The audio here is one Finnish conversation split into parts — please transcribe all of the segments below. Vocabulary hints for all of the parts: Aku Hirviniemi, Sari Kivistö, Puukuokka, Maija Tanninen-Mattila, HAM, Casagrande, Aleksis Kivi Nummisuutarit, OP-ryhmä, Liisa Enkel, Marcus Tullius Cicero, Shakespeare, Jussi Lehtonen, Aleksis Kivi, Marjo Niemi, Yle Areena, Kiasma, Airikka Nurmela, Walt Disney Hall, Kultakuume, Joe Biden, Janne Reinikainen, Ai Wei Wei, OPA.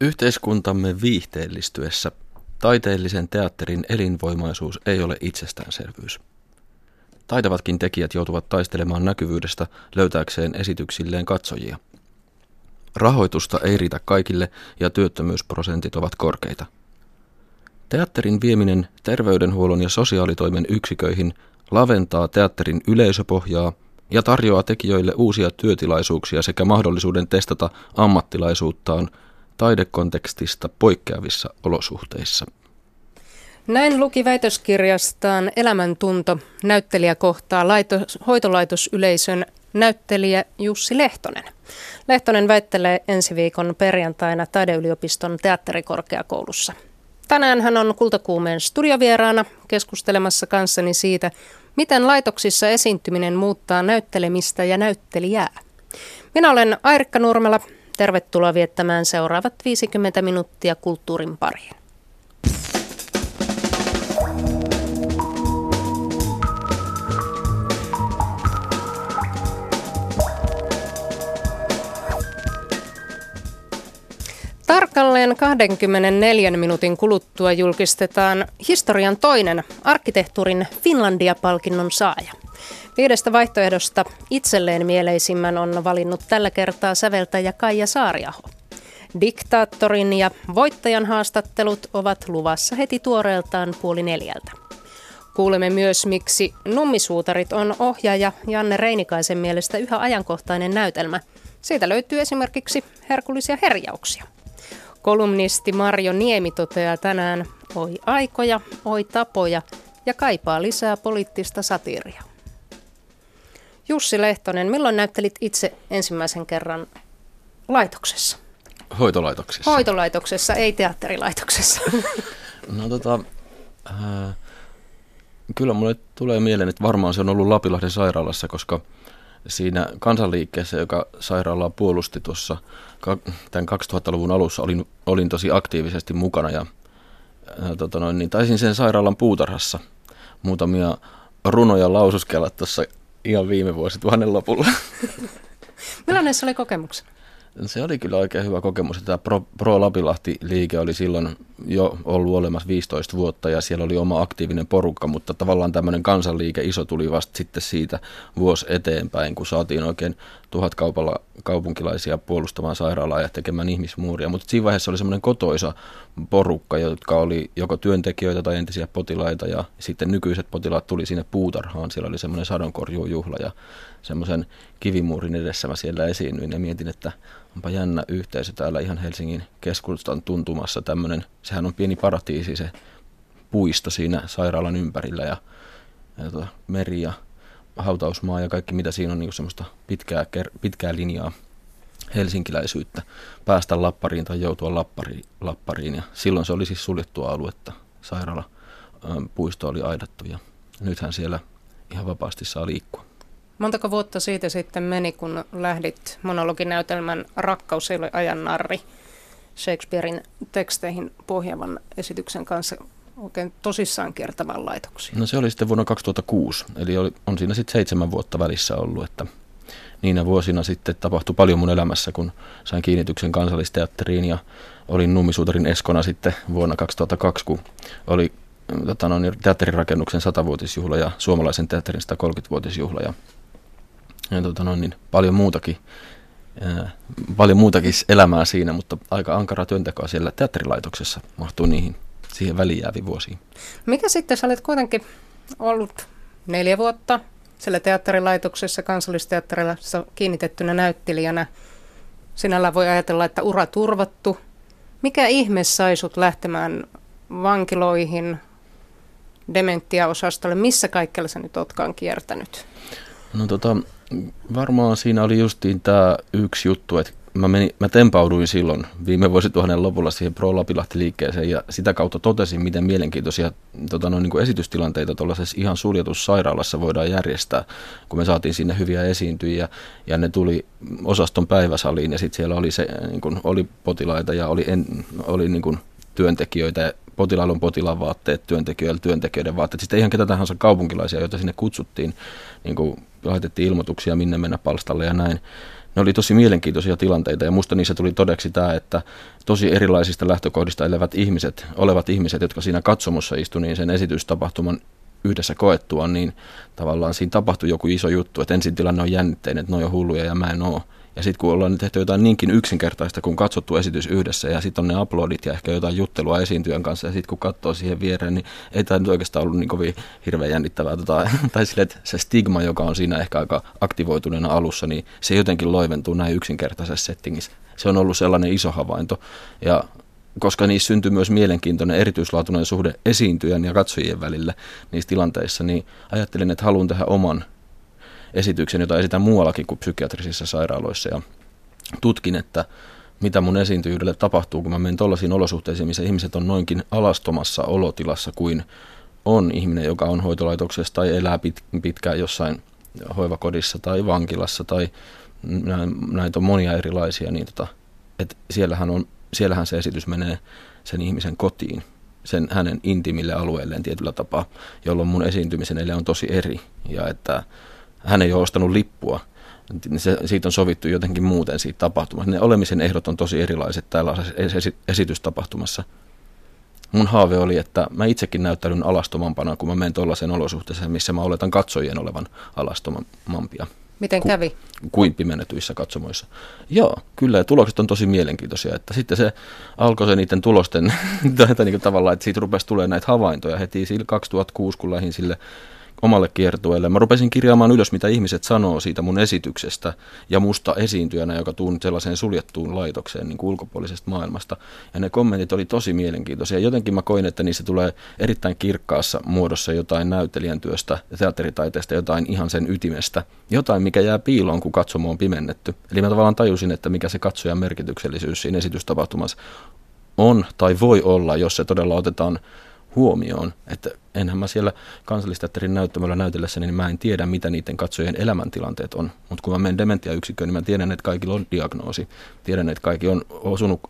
Yhteiskuntamme viihteellistyessä taiteellisen teatterin elinvoimaisuus ei ole itsestäänselvyys. Taitavatkin tekijät joutuvat taistelemaan näkyvyydestä löytääkseen esityksilleen katsojia. Rahoitusta ei riitä kaikille ja työttömyysprosentit ovat korkeita. Teatterin vieminen terveydenhuollon ja sosiaalitoimen yksiköihin laventaa teatterin yleisöpohjaa ja tarjoaa tekijöille uusia työtilaisuuksia sekä mahdollisuuden testata ammattilaisuuttaan taidekontekstista poikkeavissa olosuhteissa. Näin luki väitöskirjastaan Elämäntunto näyttelijä kohtaa hoitolaitosyleisön näyttelijä Jussi Lehtonen. Lehtonen väittelee ensi viikon perjantaina Taideyliopiston teatterikorkeakoulussa. Tänään hän on Kultakuumeen studiovieraana keskustelemassa kanssani siitä, miten laitoksissa esiintyminen muuttaa näyttelemistä ja näyttelijää. Minä olen Airikka Nurmela. Tervetuloa viettämään seuraavat 50 minuuttia kulttuurin pariin. Tarkalleen 24 minuutin kuluttua julkistetaan historian toinen arkkitehtuurin Finlandia-palkinnon saaja. 5 vaihtoehdosta itselleen mieleisimmän on valinnut tällä kertaa säveltäjä Kaija Saariaho. Diktaattorin ja voittajan haastattelut ovat luvassa heti tuoreeltaan 3:30. Kuulemme myös, miksi Nummisuutarit on ohjaaja Janne Reinikaisen mielestä yhä ajankohtainen näytelmä. Siitä löytyy esimerkiksi herkullisia herjauksia. Kolumnisti Marjo Niemi toteaa tänään oi aikoja, oi tapoja ja kaipaa lisää poliittista satiiria. Jussi Lehtonen, milloin näyttelit itse ensimmäisen kerran laitoksessa? Hoitolaitoksessa. Hoitolaitoksessa, ei teatterilaitoksessa. No kyllä mulle tulee mieleen, että varmaan se on ollut Lapilahden sairaalassa, koska siinä kansanliikkeessä, joka sairaalaa puolusti tuossa tämän 2000-luvun alussa, olin tosi aktiivisesti mukana ja taisin sen sairaalan puutarhassa muutamia runoja laususkella tuossa ihan viime vuosituhannen lopulla. Millainen se oli kokemuksena? Se oli kyllä oikein hyvä kokemus. Tämä Pro-Lapilahti-liike oli silloin jo ollut olemassa 15 vuotta ja siellä oli oma aktiivinen porukka, mutta tavallaan tämmöinen kansanliike iso tuli vasta sitten siitä vuosi eteenpäin, kun saatiin oikein 1000 kaupunkilaisia puolustamaan sairaalaa ja tekemään ihmismuuria. Mutta siinä vaiheessa oli semmoinen kotoisa porukka, jotka oli joko työntekijöitä tai entisiä potilaita ja sitten nykyiset potilaat tuli sinne puutarhaan. Siellä oli semmoinen sadonkorjuujuhla ja semmoisen kivimuurin edessä mä siellä esiinnyin ja mietin, että onpa jännä yhteisö täällä ihan Helsingin keskustan tuntumassa tämmöinen, sehän on pieni paratiisi se puisto siinä sairaalan ympärillä ja meri ja hautausmaa ja kaikki mitä siinä on niin semmoista pitkää linjaa helsinkiläisyyttä, päästä lappariin tai joutua lappariin ja silloin se oli siis suljettua aluetta, sairaala, puisto oli aidattu ja nythän siellä ihan vapaasti saa liikkua. Montako vuotta siitä sitten meni, kun lähdit monologinäytelmän Rakkaus ei ole ajan narri Shakespearein teksteihin pohjaavan esityksen kanssa oikein tosissaan kiertävän laitoksiin? No se oli sitten vuonna 2006, eli on siinä sitten 7 vuotta välissä ollut, että niinä vuosina sitten tapahtui paljon mun elämässä, kun sain kiinnityksen Kansallisteatteriin ja olin Nummisuutarin Eskona sitten vuonna 2002, kun oli teatterirakennuksen 100-vuotisjuhla ja suomalaisen teatterin 130-vuotisjuhla ja paljon muutakin elämää siinä, mutta aika ankaraa työntekoa siellä teatterilaitoksessa mahtuu siihen väliin jääviin vuosiin. Mikä sitten, sä olet kuitenkin ollut 4 vuotta siellä teatterilaitoksessa, Kansallisteatterilla kiinnitettynä näyttelijänä. Sinällään voi ajatella, että ura turvattu. Mikä ihme sai sut lähtemään vankiloihin, dementiaosastolle, missä kaikkialla sä nyt ootkaan kiertänyt? No varmaan siinä oli justiin tämä yksi juttu, että mä tempauduin silloin viime vuosituhannen lopulla siihen Pro-Lapilahti-liikkeeseen ja sitä kautta totesin, miten mielenkiintoisia niin kuin esitystilanteita tuollaisessa ihan suljetussa sairaalassa voidaan järjestää, kun me saatiin sinne hyviä esiintyjiä ja ne tuli osaston päiväsaliin ja sitten siellä oli potilaita ja oli työntekijöitä potilailla on potilaan vaatteet, työntekijöillä työntekijöiden vaatteet. Sitten ihan ketä tahansa kaupunkilaisia, joita sinne kutsuttiin, niin kuin laitettiin ilmoituksia, minne mennä palstalle ja näin. Ne oli tosi mielenkiintoisia tilanteita ja musta niissä tuli todeksi tämä, että tosi erilaisista lähtökohdista elävät ihmiset, olevat ihmiset, jotka siinä katsomossa istuivat, niin sen esitystapahtuman yhdessä koettua, niin tavallaan siinä tapahtui joku iso juttu, että ensin tilanne on jännitteinen, että noi on hulluja ja mä en oo. Ja sitten kun ollaan tehty jotain niinkin yksinkertaista, kun katsottu esitys yhdessä ja sitten on ne uploadit ja ehkä jotain juttelua esiintyjän kanssa ja sitten kun katsoo siihen viereen, niin ei tämä nyt oikeastaan ollut niin kovin hirveän jännittävää. Tai sille, että se stigma, joka on siinä ehkä aika aktivoituneena alussa, niin se jotenkin loiventuu näin yksinkertaisessa settingissä. Se on ollut sellainen iso havainto ja koska niissä syntyi myös mielenkiintoinen erityislaatuinen suhde esiintyjän ja katsojien välillä niissä tilanteissa, niin ajattelin, että haluan tehdä oman esityksen, jota esitän muuallakin kuin psykiatrisissa sairaaloissa ja tutkin, että mitä mun esiintyjyydelle tapahtuu, kun mä menen tollaisiin olosuhteisiin, missä ihmiset on noinkin alastomassa olotilassa kuin on ihminen, joka on hoitolaitoksessa tai elää pitkään jossain hoivakodissa tai vankilassa tai näitä on monia erilaisia, niin että siellähän se esitys menee sen ihmisen kotiin, sen hänen intiimille alueelleen tietyllä tapaa, jolloin mun esiintymisenelle on tosi eri ja että hän ei ole ostanut lippua. Siitä on sovittu jotenkin muuten siitä tapahtumasta. Ne olemisen ehdot on tosi erilaiset tällaisessa esitystapahtumassa. Mun haave oli, että mä itsekin näyttäydyn alastomampana, kun mä menen tuollaiseen olosuhteeseen, missä mä oletan katsojien olevan alastomampia. Miten kävi? Kuin pimenetyissä katsomoissa. Joo, kyllä, ja tulokset on tosi mielenkiintoisia. Että sitten se alkoi se niiden tulosten, niin tavallaan, että siitä rupesi tulemaan näitä havaintoja heti sillä 2006, kun lähdin sille omalle kiertueelle. Mä rupesin kirjaamaan ylös, mitä ihmiset sanoo siitä mun esityksestä ja musta esiintyjänä, joka tuun sellaiseen suljettuun laitokseen niin kuin ulkopuolisesta maailmasta. Ja ne kommentit oli tosi mielenkiintoisia. Jotenkin mä koin, että niissä tulee erittäin kirkkaassa muodossa jotain näyttelijän työstä ja teatteritaiteesta, jotain ihan sen ytimestä. Jotain, mikä jää piiloon, kun katsomo on pimennetty. Eli mä tavallaan tajusin, että mikä se katsojan merkityksellisyys siinä esitystapahtumassa on tai voi olla, jos se todella otetaan huomioon, että enhän mä siellä Kansallisteatterin näyttämällä näytellessäni, niin mä en tiedä, mitä niiden katsojien elämäntilanteet on. Mutta kun mä menen dementiayksikköön, niin mä tiedän, että kaikilla on diagnoosi. Tiedän, että kaikki on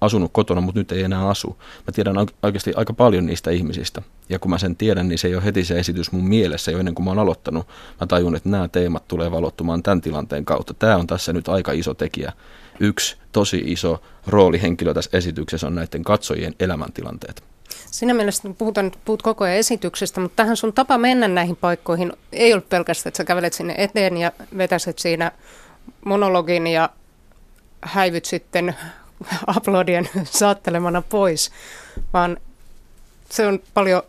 asunut kotona, mutta nyt ei enää asu. Mä tiedän oikeasti aika paljon niistä ihmisistä. Ja kun mä sen tiedän, niin se ei ole heti se esitys mun mielessä jo ennen kuin mä oon aloittanut. Mä tajun, että nämä teemat tulee valottumaan tämän tilanteen kautta. Tämä on tässä nyt aika iso tekijä. Yksi tosi iso roolihenkilö tässä esityksessä on näiden katsojien elämäntilanteet. Sinä mielestäni puhut koko ajan esityksestä, mutta tähän sun tapa mennä näihin paikkoihin ei ole pelkästään, että sä kävelet sinne eteen ja vetäset siinä monologin ja häivyt sitten aplodien saattelemana pois, vaan se on paljon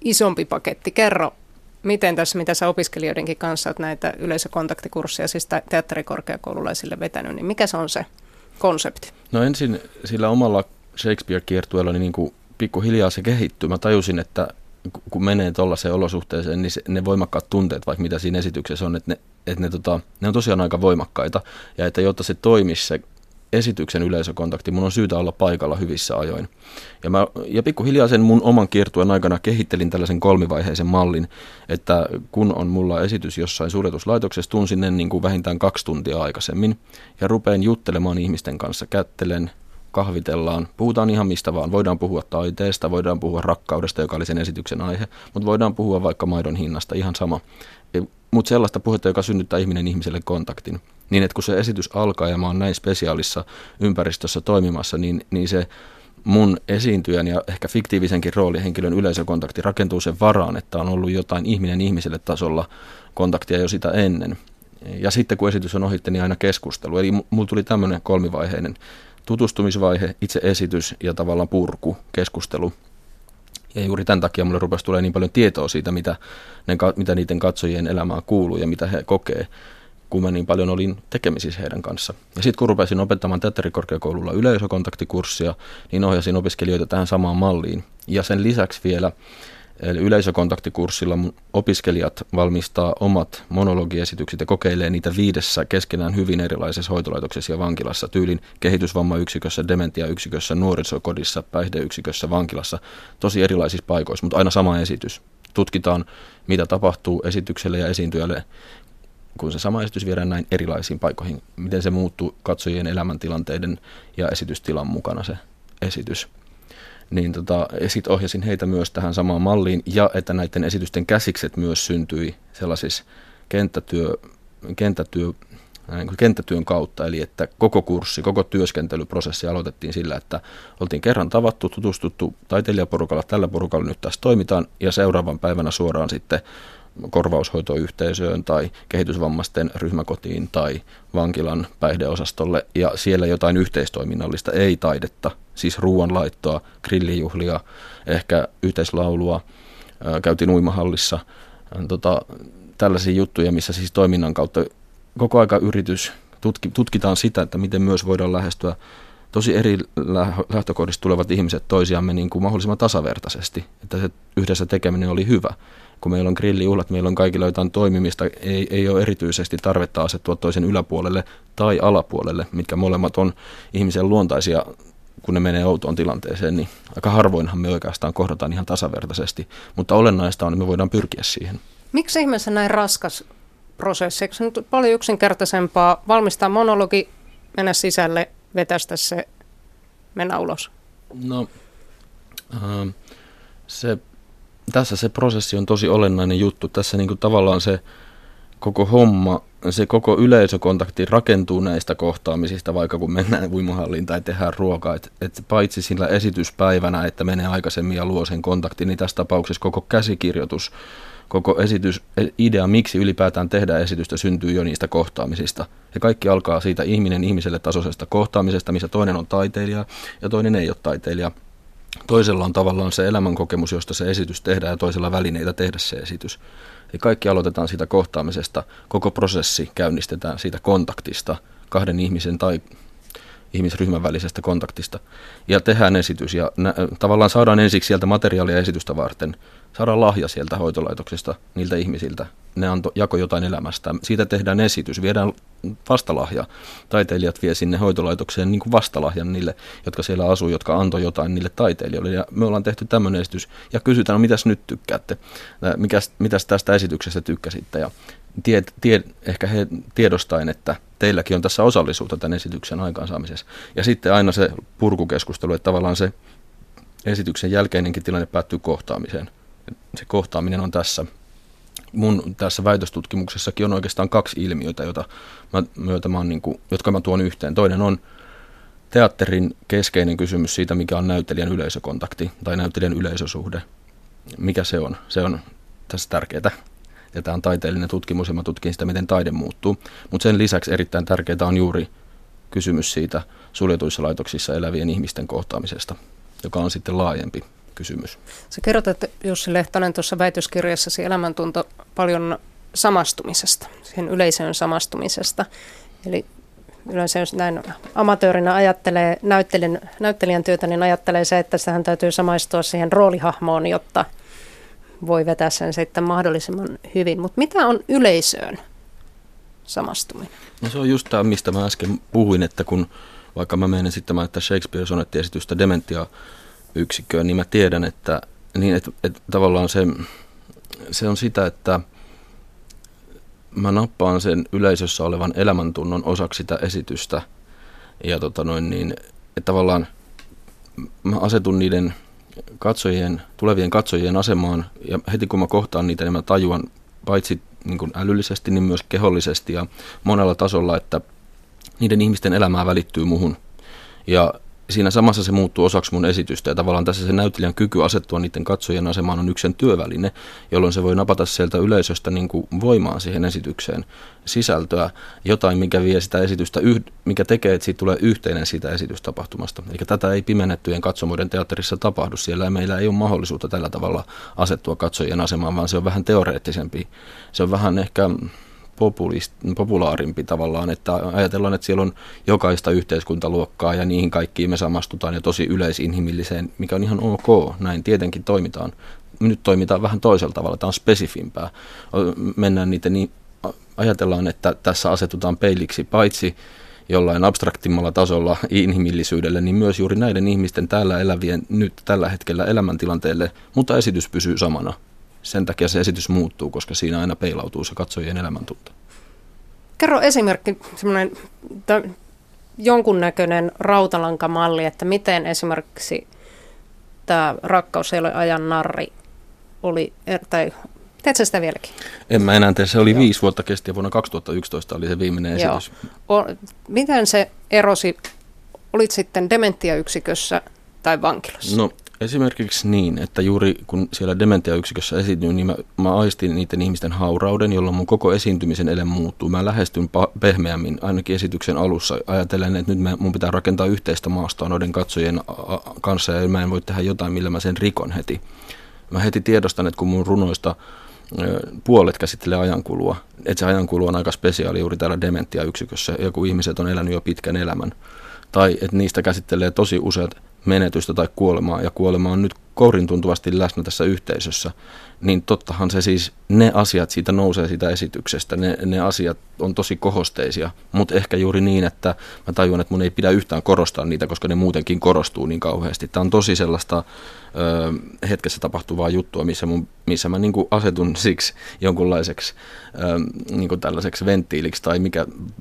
isompi paketti. Kerro, miten tässä, mitä sä opiskelijoidenkin kanssa oot näitä yleisökontaktikursseja, siis teatterikorkeakoululaisille vetänyt, niin mikä se on se konsepti? No ensin sillä omalla Shakespeare-kiertueella niin kuin pikkuhiljaa se kehittyy. Mä tajusin, että kun menee tuollaiseen olosuhteeseen, niin ne voimakkaat tunteet, vaikka mitä siinä esityksessä on, ne on tosiaan aika voimakkaita. Ja että jotta se toimisi se esityksen yleisökontakti, mun on syytä olla paikalla hyvissä ajoin. Ja pikkuhiljaa sen mun oman kiertuen aikana kehittelin tällaisen kolmivaiheisen mallin, että kun on mulla esitys jossain suljetuslaitoksessa, tuun sinne niin kuin vähintään 2 tuntia aikaisemmin ja rupean juttelemaan ihmisten kanssa, kättelen, kahvitellaan, puhutaan ihan mistä vaan. Voidaan puhua taiteesta, voidaan puhua rakkaudesta, joka oli sen esityksen aihe, mutta voidaan puhua vaikka maidon hinnasta, ihan sama. Mutta sellaista puhetta, joka synnyttää ihminen ihmiselle kontaktin. Niin, että kun se esitys alkaa ja mä oon näin spesiaalissa ympäristössä toimimassa, niin se mun esiintyjän ja ehkä fiktiivisenkin roolihenkilön yleisökontakti rakentuu sen varaan, että on ollut jotain ihminen ihmiselle tasolla kontaktia jo sitä ennen. Ja sitten kun esitys on ohitte, niin aina keskustelu. Eli mulla tuli tämmöinen kolmivaiheinen tutustumisvaihe, itse esitys ja tavallaan purku, keskustelu. Ja juuri tämän takia mulle rupesi tulemaan niin paljon tietoa siitä, mitä niiden katsojien elämään kuuluu ja mitä he kokee, kun mä niin paljon olin tekemisissä heidän kanssa. Ja sitten kun rupesin opettamaan teatterikorkeakoululla yleisökontaktikurssia, niin ohjasin opiskelijoita tähän samaan malliin. Ja sen lisäksi vielä yleisökontaktikurssilla mun opiskelijat valmistaa omat monologiesitykset ja kokeilee niitä 5 keskenään hyvin erilaisessa hoitolaitoksessa ja vankilassa, tyylin kehitysvammayksikössä, dementiayksikössä, nuorisokodissa, päihdeyksikössä, vankilassa, tosi erilaisissa paikoissa, mutta aina sama esitys. Tutkitaan, mitä tapahtuu esitykselle ja esiintyjälle, kun se sama esitys viedään näin erilaisiin paikoihin, miten se muuttuu katsojien elämäntilanteiden ja esitystilan mukana se esitys. niin sit ohjasin heitä myös tähän samaan malliin, ja että näiden esitysten käsikset myös syntyi sellaisissa kenttätyön kautta, eli että koko kurssi, koko työskentelyprosessi aloitettiin sillä, että oltiin kerran tavattu, tutustuttu taiteilijaporukalla, tällä porukalla nyt tässä toimitaan, ja seuraavan päivänä suoraan sitten korvaushoitoyhteisöön tai kehitysvammaisten ryhmäkotiin tai vankilan päihdeosastolle, ja siellä jotain yhteistoiminnallista, ei taidetta, siis ruoanlaittoa, grillijuhlia, ehkä yhteislaulua, käytiin uimahallissa, tällaisia juttuja, missä siis toiminnan kautta koko aika yritys tutkitaan sitä, että miten myös voidaan lähestyä tosi eri lähtökohdista tulevat ihmiset toisiamme niin kuin mahdollisimman tasavertaisesti, että se yhdessä tekeminen oli hyvä. Kun meillä on grillijuhlat, meillä on kaikilla jotain toimimista, ei ole erityisesti tarvetta asettua toisen yläpuolelle tai alapuolelle, mitkä molemmat on ihmisen luontaisia, kun ne menee outoon tilanteeseen, niin aika harvoinhan me oikeastaan kohdataan ihan tasavertaisesti, mutta olennaista on, että me voidaan pyrkiä siihen. Miksi ihmeessä näin raskas prosessi? Eikö se nyt paljon yksinkertaisempaa valmistaa monologi, mennä sisälle, vetästä se, mennä ulos? No, tässä se prosessi on tosi olennainen juttu. Tässä niin kuin tavallaan se koko homma, se koko yleisökontakti rakentuu näistä kohtaamisista, vaikka kun mennään uimahalliin tai tehdään ruokaa. Et paitsi sillä esityspäivänä, että menee aikaisemmin ja luo sen kontaktin, niin tässä tapauksessa koko käsikirjoitus, koko idea, miksi ylipäätään tehdään esitystä, syntyy jo niistä kohtaamisista. Ja kaikki alkaa siitä ihminen ihmiselle tasoisesta kohtaamisesta, missä toinen on taiteilija ja toinen ei ole taiteilija. Toisella on tavallaan se elämänkokemus, josta se esitys tehdään, ja toisella välineitä tehdä se esitys. Ja kaikki aloitetaan siitä kohtaamisesta. Koko prosessi käynnistetään siitä kontaktista, kahden ihmisen tai ihmisryhmän välisestä kontaktista. Ja tehdään esitys. Ja tavallaan saadaan ensiksi sieltä materiaalia esitystä varten. Saadaan lahja sieltä hoitolaitoksesta niiltä ihmisiltä. Ne jakoi jotain elämästä. Siitä tehdään esitys, viedään vastalahja. Taiteilijat vie sinne hoitolaitokseen niin kuin vastalahjan niille, jotka siellä asuu, jotka antoi jotain niille taiteilijoille. Ja me ollaan tehty tämmöinen esitys ja kysytään, no mitäs nyt tykkäätte? Mitäs tästä esityksestä tykkäsitte? Ja ehkä he tiedostaen, että teilläkin on tässä osallisuutta tämän esityksen aikaansaamisessa. Ja sitten aina se purkukeskustelu, että tavallaan se esityksen jälkeinenkin tilanne päättyy kohtaamiseen. Se kohtaaminen on tässä. Mun tässä väitöstutkimuksessakin on oikeastaan kaksi ilmiötä, jotka mä tuon yhteen. Toinen on teatterin keskeinen kysymys siitä, mikä on näyttelijän yleisökontakti tai näyttelijän yleisösuhde. Mikä se on? Se on tässä tärkeää. Ja tämä on taiteellinen tutkimus, ja mä tutkin sitä, miten taide muuttuu. Mutta sen lisäksi erittäin tärkeää on juuri kysymys siitä suljetuissa laitoksissa elävien ihmisten kohtaamisesta, joka on sitten laajempi kysymys. Sä kerrotat, Jussi Lehtonen, tuossa väitöskirjassasi Elämäntunto paljon samastumisesta, siihen yleisöön samastumisesta. Eli yleensä jos näin amatöörinä ajattelee näyttelijän työtä, niin ajattelee se, että sitähän täytyy samaistua siihen roolihahmoon, jotta voi vetää sen sitten mahdollisimman hyvin. Mutta mitä on yleisöön samastuminen? No se on just tämä, mistä mä äsken puhuin, että kun vaikka mä menen sitten, että Shakespeare-sonettiesitystä Dementia yksikköön, niin mä tiedän, että, niin, että tavallaan se on sitä, että mä nappaan sen yleisössä olevan elämäntunnon osaksi sitä esitystä, ja että tavallaan mä asetun niiden tulevien katsojien asemaan, ja heti kun mä kohtaan niitä, niin mä tajuan paitsi niin kuin älyllisesti, niin myös kehollisesti ja monella tasolla, että niiden ihmisten elämää välittyy muhun, ja siinä samassa se muuttuu osaksi mun esitystä, ja tavallaan tässä se näyttelijän kyky asettua niiden katsojien asemaan on yksi sen työväline, jolloin se voi napata sieltä yleisöstä niin kuin voimaa siihen esitykseen, sisältöä, jotain, mikä vie sitä esitystä, mikä tekee, että siitä tulee yhteinen siitä esitystapahtumasta. Eli tätä ei pimennettyjen katsomoiden teatterissa tapahdu, siellä meillä ei ole mahdollisuutta tällä tavalla asettua katsojien asemaan, vaan se on vähän teoreettisempi, se on vähän ehkä populaarimpi tavallaan, että ajatellaan, että siellä on jokaista yhteiskuntaluokkaa ja niihin kaikkiin me samastutaan ja tosi yleisinhimilliseen, mikä on ihan ok, näin tietenkin toimitaan. Nyt toimitaan vähän toisella tavalla, tämä on spesifimpää. Ajatellaan, että tässä asetutaan peiliksi paitsi jollain abstraktimmalla tasolla inhimillisyydelle, niin myös juuri näiden ihmisten täällä elävien nyt tällä hetkellä elämäntilanteelle, mutta esitys pysyy samana. Sen takia se esitys muuttuu, koska siinä aina peilautuu se katsojien elämäntunto. Kerro esimerkki, semmoinen jonkunnäköinen rautalankamalli, että miten esimerkiksi tämä Rakkaus ei ole ajan narri oli, tai teet sä sitä vieläkin? En mä enää tee, se oli 5 vuotta kesti ja vuonna 2011 oli se viimeinen esitys. Miten se erosi, olit sitten dementiayksikössä tai vankilassa? No esimerkiksi niin, että juuri kun siellä dementiayksikössä esityin, niin mä aistin niiden ihmisten haurauden, jolloin mun koko esiintymisen ele muuttuu. Mä lähestyn pehmeämmin, ainakin esityksen alussa, ajatellen, että nyt mun pitää rakentaa yhteistä maastoa noiden katsojien kanssa ja mä en voi tehdä jotain, millä mä sen rikon heti. Mä heti tiedostan, että kun mun runoista puolet käsittelee ajankulua, että se ajankulu on aika spesiaali juuri täällä dementiayksikössä, ja kun ihmiset on elänyt jo pitkän elämän, tai että niistä käsittelee tosi useat menetystä tai kuolemaa, ja kuolema on nyt kourintuntuvasti läsnä tässä yhteisössä, niin tottahan se siis, ne asiat siitä nousee siitä esityksestä, ne asiat on tosi kohosteisia, mutta ehkä juuri niin, että mä tajuan, että mun ei pidä yhtään korostaa niitä, koska ne muutenkin korostuu niin kauheasti. Tämä on tosi sellaista hetkessä tapahtuvaa juttua, missä mä niinku asetun siksi jonkunlaiseksi niinku tällaiseksi venttiiliksi tai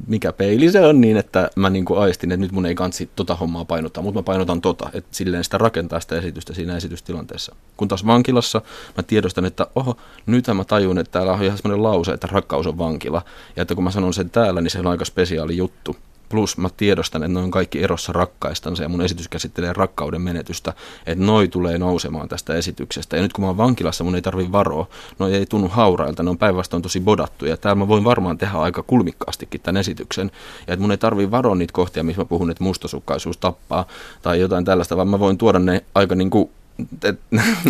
mikä peili se on niin, että mä niinku aistin, että nyt mun ei kansi tota hommaa painottaa, mutta mä painotan tota, että silleen sitä rakentaa sitä esitystä siinä esitystilanteessa. Kun taas vankilassa mä tiedostan, että oho, nyt mä tajun, että täällä on ihan semmoinen lause, että rakkaus on vankila ja että kun mä sanon sen täällä, niin se on aika spesiaali juttu. Plus mä tiedostan, että noin kaikki erossa rakkaistansa ja mun esitys käsittelee rakkauden menetystä, että noi tulee nousemaan tästä esityksestä. Ja nyt kun mä oon vankilassa, mun ei tarvitse varoa. Noi ei tunnu haurailta, ne on päinvastoin tosi bodattuja. Ja täällä mä voin varmaan tehdä aika kulmikkaastikin tämän esityksen. Ja että mun ei tarvitse varoa niitä kohtia, missä mä puhun, että mustasukkaisuus tappaa tai jotain tällaista, vaan mä voin tuoda ne aika niin kuin,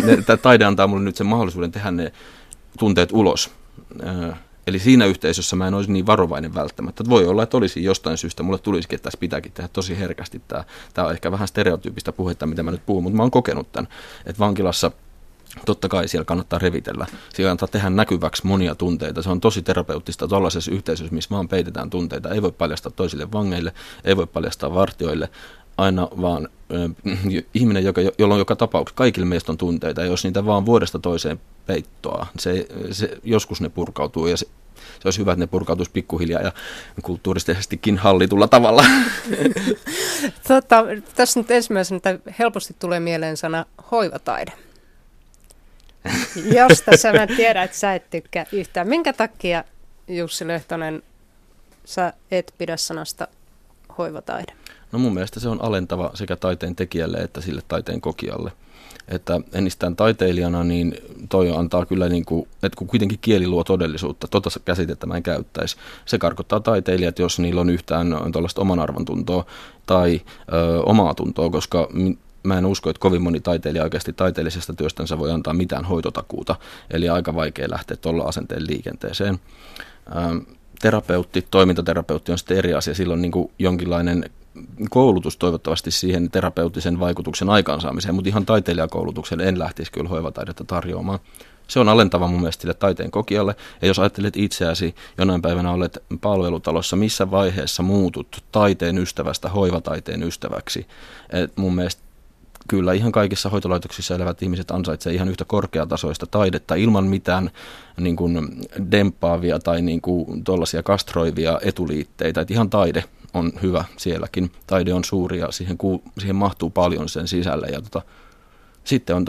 että taide antaa mulle nyt sen mahdollisuuden tehdä ne tunteet ulos. Eli siinä yhteisössä mä en olisi niin varovainen välttämättä. Voi olla, että olisi jostain syystä. Mulle tulisikin, että tässä pitääkin tehdä tosi herkästi. Tämä on ehkä vähän stereotyyppistä puhetta, mitä mä nyt puhun, mutta mä oon kokenut tämän. Että vankilassa totta kai siellä kannattaa revitellä. Siellä kannattaa tehdä näkyväksi monia tunteita. Se on tosi terapeuttista tuollaisessa yhteisössä, missä vaan peitetään tunteita. Ei voi paljastaa toisille vangeille, ei voi paljastaa vartijoille. Aina vaan ihminen, jolla on joka tapauksessa, kaikille meistä on tunteita, ja jos niitä vaan vuodesta toiseen peittoa, se joskus ne purkautuu, ja se olisi hyvä, että ne purkautuisi pikkuhiljaa ja kulttuuristisestikin hallitulla tavalla. Tässä nyt ensimmäisenä helposti tulee mieleen sana hoivataide, josta sä mä tiedän, että sä et tykkää yhtään. Minkä takia, Jussi Lehtonen, sä et pidä sanasta hoivataide? No mun mielestä se on alentava sekä taiteen tekijälle että sille taiteen kokijalle. Että ennistään taiteilijana, niin toi antaa kyllä, niin kuin, että kun kuitenkin kieli luo todellisuutta, tota käsitettä mä en käyttäisi. Se karkottaa taiteilijat, jos niillä on yhtään tuollaista oman arvontuntoa tai omaa tuntoa, koska mä en usko, että kovin moni taiteilija oikeasti taiteellisesta työstänsä voi antaa mitään hoitotakuuta. Eli aika vaikea lähteä tuolla asenteen liikenteeseen. Terapeutti, toimintaterapeutti on sitten eri asia. Silloin niin kuin jonkinlainen koulutus toivottavasti siihen terapeuttisen vaikutuksen aikaansaamiseen, mutta ihan taiteilijakoulutukselle en lähtisi kyllä hoivataidetta tarjoamaan. Se on alentava mun mielestä sille taiteen kokijalle, ja jos ajattelet itseäsi, jonain päivänä olet palvelutalossa, missä vaiheessa muutut taiteen ystävästä hoivataiteen ystäväksi. Et mun mielestä kyllä ihan kaikissa hoitolaitoksissa elävät ihmiset ansaitsevat ihan yhtä korkeatasoista taidetta ilman mitään niin kuin demppaavia tai niin kuin tuollaisia kastroivia etuliitteitä, että ihan taide on hyvä sielläkin. Taide on suuri ja siihen mahtuu paljon sen sisälle. Ja sitten on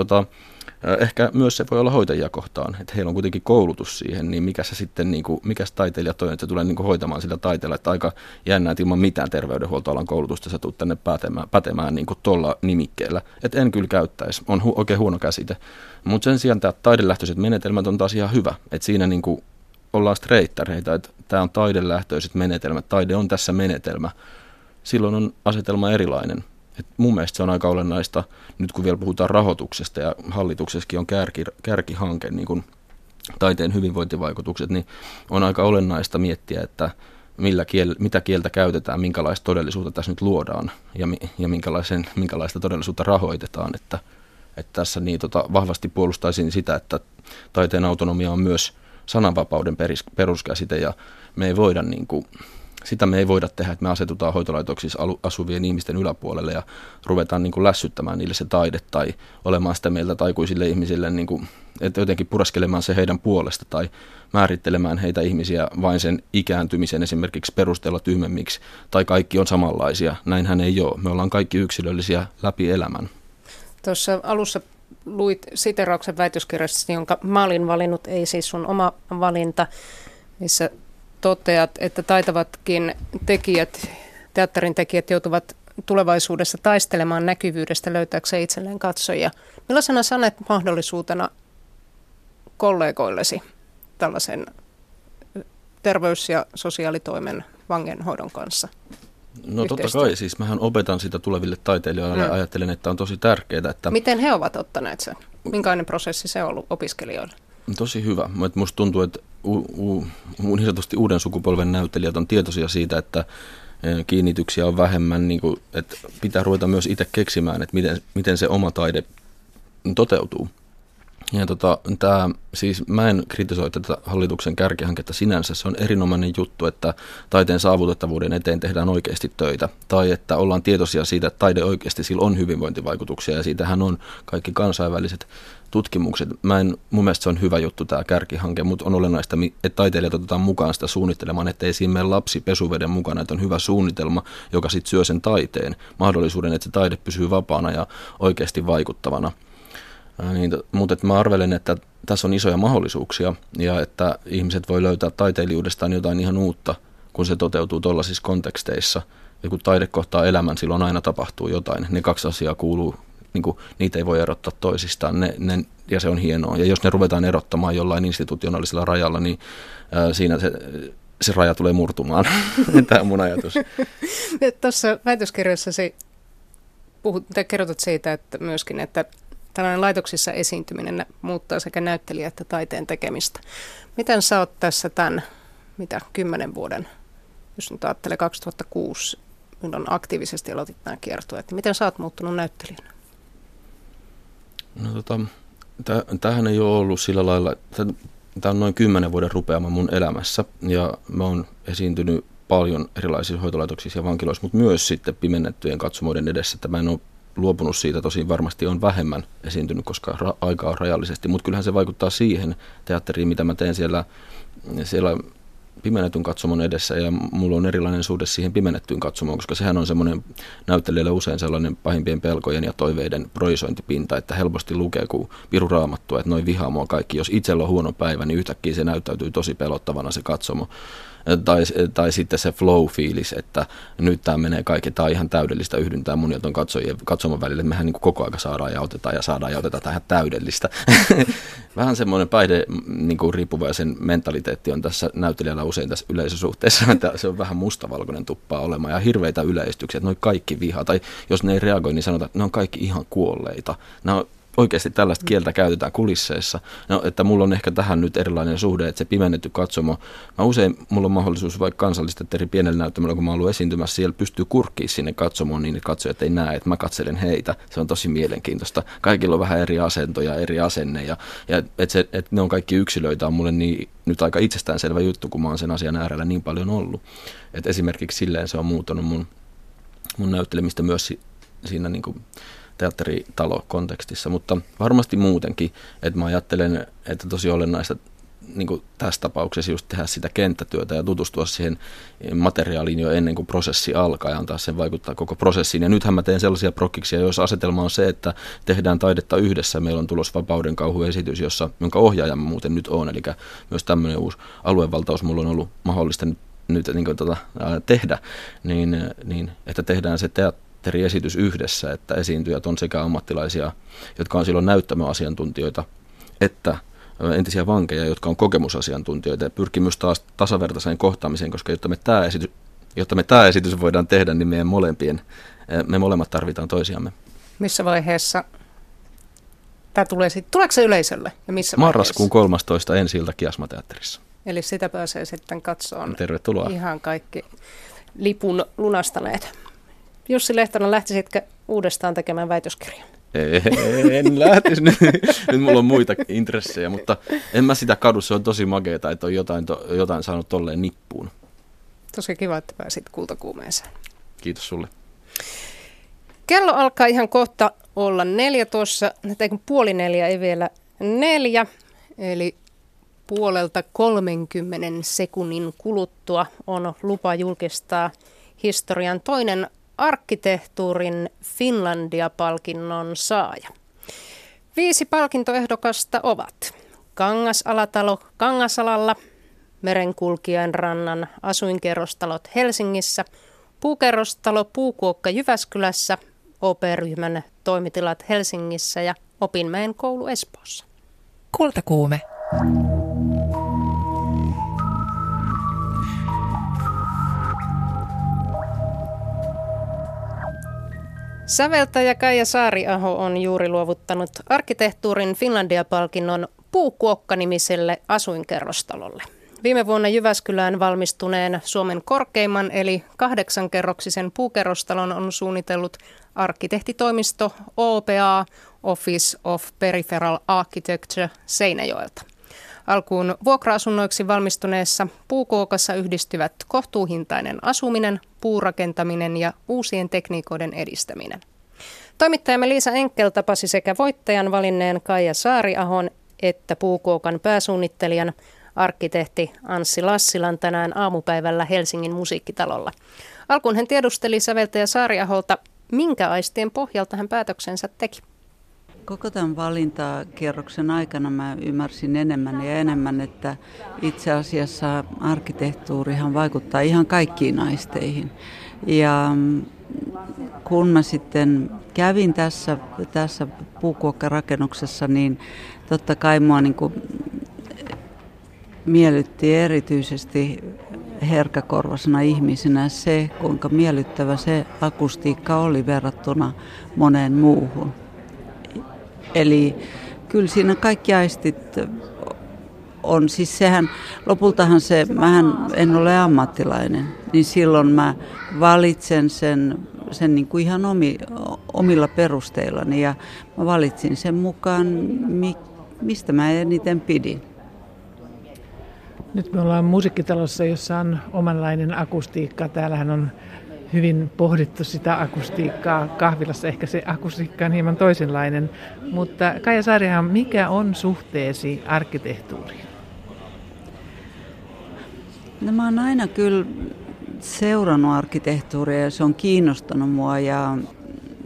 ehkä myös se voi olla hoitajia kohtaan, että heillä on kuitenkin koulutus siihen, niin mikä se sitten, niin kuin, mikä se taiteilija toi, että se tulee niin kuin hoitamaan sillä taiteella, että aika jännää, että ilman mitään terveydenhuoltoalan koulutusta sä tulet tänne pätemään niin kuin tuolla nimikkeellä. Että en kyllä käyttäisi, on oikein huono käsite. Mutta sen sijaan tämä taidelähtöiset menetelmät on taas ihan hyvä, että siinä niin kuin ollaan streittareita, että tämä on taidelähtöiset menetelmät, taide on tässä menetelmä, silloin on asetelma erilainen. Et mun mielestä se on aika olennaista, nyt kun vielä puhutaan rahoituksesta ja hallituksessakin on kärkihanke, niin kun taiteen hyvinvointivaikutukset, niin on aika olennaista miettiä, että mitä kieltä käytetään, minkälaista todellisuutta tässä nyt luodaan ja minkälaista todellisuutta rahoitetaan, että tässä niin vahvasti puolustaisin sitä, että taiteen autonomia on myös sananvapauden peruskäsite, ja me ei voida tehdä, että me asetutaan hoitolaitoksissa asuvien ihmisten yläpuolelle ja ruvetaan niin kuin lässyttämään niille se taide tai olemaan sitä mieltä aikuisille ihmisille, niin kuin, että jotenkin puraskelemaan se heidän puolesta tai määrittelemään heitä ihmisiä vain sen ikääntymisen esimerkiksi perusteella tyhmemmiksi tai kaikki on samanlaisia. Näinhän ei ole. Me ollaan kaikki yksilöllisiä läpi elämän. Tuossa alussa luit siterauksen väitöskirjasta, jonka mä olin valinnut, ei siis sun oma valinta, missä toteat, että taitavatkin tekijät, teatterin tekijät joutuvat tulevaisuudessa taistelemaan näkyvyydestä löytääkseen itselleen katsojia. Millaisena sanet mahdollisuutena kollegoillesi tällaisen terveys- ja sosiaalitoimen vangenhoidon kanssa? No totta kai, siis mähän opetan sitä tuleville taiteilijoille ja ajattelen, että on tosi tärkeää. Että miten he ovat ottaneet sen? Minkälainen prosessi se on ollut opiskelijoille? Tosi hyvä. Musta tuntuu, että niin sanotusti uuden sukupolven näyttelijät on tietoisia siitä, että kiinnityksiä on vähemmän, niin kuin, että pitää ruveta myös itse keksimään, että miten se oma taide toteutuu. Ja siis mä en kritisoi tätä hallituksen kärkihanketta sinänsä, se on erinomainen juttu, että taiteen saavutettavuuden eteen tehdään oikeasti töitä, tai että ollaan tietoisia siitä, että taide oikeasti sillä on hyvinvointivaikutuksia, ja siitähän on kaikki kansainväliset tutkimukset. Mun mielestä se on hyvä juttu tämä kärkihanke, mutta on olennaista, että taiteilijat otetaan mukaan sitä suunnittelemaan, ettei siinä mene lapsi pesuveden mukana, että on hyvä suunnitelma, joka sitten syö sen taiteen mahdollisuuden, että se taide pysyy vapaana ja oikeasti vaikuttavana. Niin, mutta mä arvelen, että tässä on isoja mahdollisuuksia ja että ihmiset voi löytää taiteilijuudestaan jotain ihan uutta, kun se toteutuu tuollaisissa konteksteissa. Ja kun taide kohtaa elämän, silloin aina tapahtuu jotain. Ne kaksi asiaa kuuluu, niin kuin, niitä ei voi erottaa toisistaan ja se on hienoa. Ja jos ne ruvetaan erottamaan jollain institutionaalisella rajalla, niin siinä se raja tulee murtumaan. Tämä on mun ajatus. Tuossa väitöskirjassasi kerrotat siitä, että myöskin, että tällainen laitoksissa esiintyminen muuttaa sekä näyttelijä että taiteen tekemistä. Miten sä oot tässä tämän, 10 vuoden, jos nyt ajattelee 2006, milloin aktiivisesti aloitit nämä kiertueet, että miten sä oot muuttunut näyttelijänä? No tämähän ei ole ollut sillä lailla, tämä on noin 10 vuoden rupeama mun elämässä ja mä oon esiintynyt paljon erilaisissa hoitolaitoksissa ja vankiloissa, mutta myös sitten pimennettyjen katsomoiden edessä, että mä en ole luopunut siitä, tosin varmasti on vähemmän esiintynyt, koska aikaa on rajallisesti, mutta kyllähän se vaikuttaa siihen teatteriin, mitä mä teen siellä pimennetyn katsomon edessä ja mulla on erilainen suhde siihen pimennettyyn katsomoon, koska sehän on semmoinen näyttelijälle usein sellainen pahimpien pelkojen ja toiveiden projisointipinta, että helposti lukee kuin piru raamattua, että noin vihaa mua kaikki, jos itsellä on huono päivä, niin yhtäkkiä se näyttäytyy tosi pelottavana se katsomo. Tai sitten se flow-fiilis, että nyt tämä menee kaikki, tämä on ihan täydellistä yhdyntää mun ja ton katsoman välillä, että mehän niin kuin koko ajan saadaan ja otetaan tähän täydellistä. Vähän semmoinen päihderiippuvaisen mentaliteetti on tässä näyttelijällä usein tässä yleisösuhteessa, että se on vähän mustavalkoinen tuppaa olemaan ja hirveitä yleistyksiä, että noi kaikki vihaa, tai jos ne ei reagoi, niin sanotaan, että ne on kaikki ihan kuolleita, Oikeasti tällaista kieltä käytetään kulisseissa, että mulla on ehkä tähän nyt erilainen suhde, että se pimennetty katsomo. Mulla on mahdollisuus vaikka Kansallisteatteri pienellä näyttämällä, kun mä oon ollut esiintymässä, siellä pystyy kurkkiin sinne katsomoon niin, että katsojat ei näe, että mä katselen heitä. Se on tosi mielenkiintoista. Kaikilla on vähän eri asentoja, eri asenne ja että ne on kaikki yksilöitä on mulle niin, nyt aika itsestäänselvä juttu, kun mä oon sen asian äärellä niin paljon ollut. Et esimerkiksi silleen se on muuttanut mun näyttelemistä myös siinä niin kuin teatteritalo-kontekstissa, mutta varmasti muutenkin, että mä ajattelen, että tosi olennaista niin kuin tässä tapauksessa just tehdä sitä kenttätyötä ja tutustua siihen materiaaliin jo ennen kuin prosessi alkaa ja antaa sen vaikuttaa koko prosessiin. Ja nythän mä teen sellaisia prokkiksia, jos asetelma on se, että tehdään taidetta yhdessä. Meillä on tulossa Vapauden kauhuesitys, jonka ohjaaja mä muuten nyt on, eli myös tämmöinen uusi aluevaltaus mulla on ollut mahdollista nyt niin kuin tehdä, niin että tehdään se teatteriesitys yhdessä, että esiintyjät on sekä ammattilaisia, jotka on silloin näyttämöasiantuntijoita, että entisiä vankeja, jotka on kokemusasiantuntijoita ja pyrkimys taas tasavertaiseen kohtaamiseen, koska jotta me tämä esitys voidaan tehdä, niin me molemmat tarvitaan toisiamme. Missä vaiheessa tämä tulee sitten? Tuleeko se yleisölle? Ja missä Marraskuun 13. ensi ilta Kiasmateatterissa. Eli sitä pääsee sitten katsomaan. Tervetuloa. Ihan kaikki lipun lunastaneet. Jussi Lehtonen, lähtisitkö uudestaan tekemään väitöskirjan? En lähtisi. Nyt mulla on muita intressejä, mutta en mä sitä kadu. Se on tosi makeeta, että on jotain saanut tolleen nippuun. Tosi kiva, että pääsit Kultakuumeeseen. Kiitos sulle. Kello alkaa ihan kohta olla 14, tai kun 3:30 ei vielä 4, eli 1:30 sekunnin kuluttua on lupa julkistaa historian toinen arkkitehtuurin Finlandia-palkinnon saaja. 5 palkintoehdokasta ovat Kangasalatalo Kangasalalla, Merenkulkijan rannan asuinkerrostalot Helsingissä, Puukerrostalo Puukuokka Jyväskylässä, OP-ryhmän toimitilat Helsingissä ja Opinmäen koulu Espoossa. Kultakuume. Säveltäjä Kaija Saariaho on juuri luovuttanut arkkitehtuurin Finlandia-palkinnon Puukuokka-nimiselle asuinkerrostalolle. Viime vuonna Jyväskylään valmistuneen Suomen korkeimman eli 8-kerroksisen puukerrostalon on suunnitellut arkkitehtitoimisto OPA, Office of Peripheral Architecture, Seinäjoelta. Alkuun vuokra-asunnoiksi valmistuneessa Puukuokassa yhdistyvät kohtuuhintainen asuminen, puurakentaminen ja uusien tekniikoiden edistäminen. Toimittajamme Liisa Enkel tapasi sekä voittajan valinneen Kaija Saariahon että Puukuokan pääsuunnittelijan, arkkitehti Anssi Lassilan tänään aamupäivällä Helsingin Musiikkitalolla. Alkuun hän tiedusteli säveltäjä Saariaholta, minkä aistien pohjalta hän päätöksensä teki. Koko tämän valintakierroksen aikana mä ymmärsin enemmän ja enemmän, että itse asiassa arkkitehtuurihan vaikuttaa ihan kaikkiin aisteihin. Ja kun mä sitten kävin tässä Puukuokka-rakennuksessa, niin totta kai mua niin kuin miellytti erityisesti herkkäkorvaisena ihmisenä se, kuinka miellyttävä se akustiikka oli verrattuna moneen muuhun. Eli kyllä siinä kaikki aistit on, siis sehän, lopultahan se, mähän en ole ammattilainen, niin silloin mä valitsen sen niin kuin ihan omilla perusteillani ja mä valitsin sen mukaan, mistä mä eniten pidin. Nyt me ollaan Musiikkitalossa, jossa on omanlainen akustiikka. Täällähän on hyvin pohdittu sitä akustiikkaa. Kahvilassa ehkä se akustiikka on hieman toisenlainen. Mutta Kaija Saariaho, mikä on suhteesi arkkitehtuuriin? No, mä oon aina kyllä seurannut arkkitehtuuria ja se on kiinnostanut mua.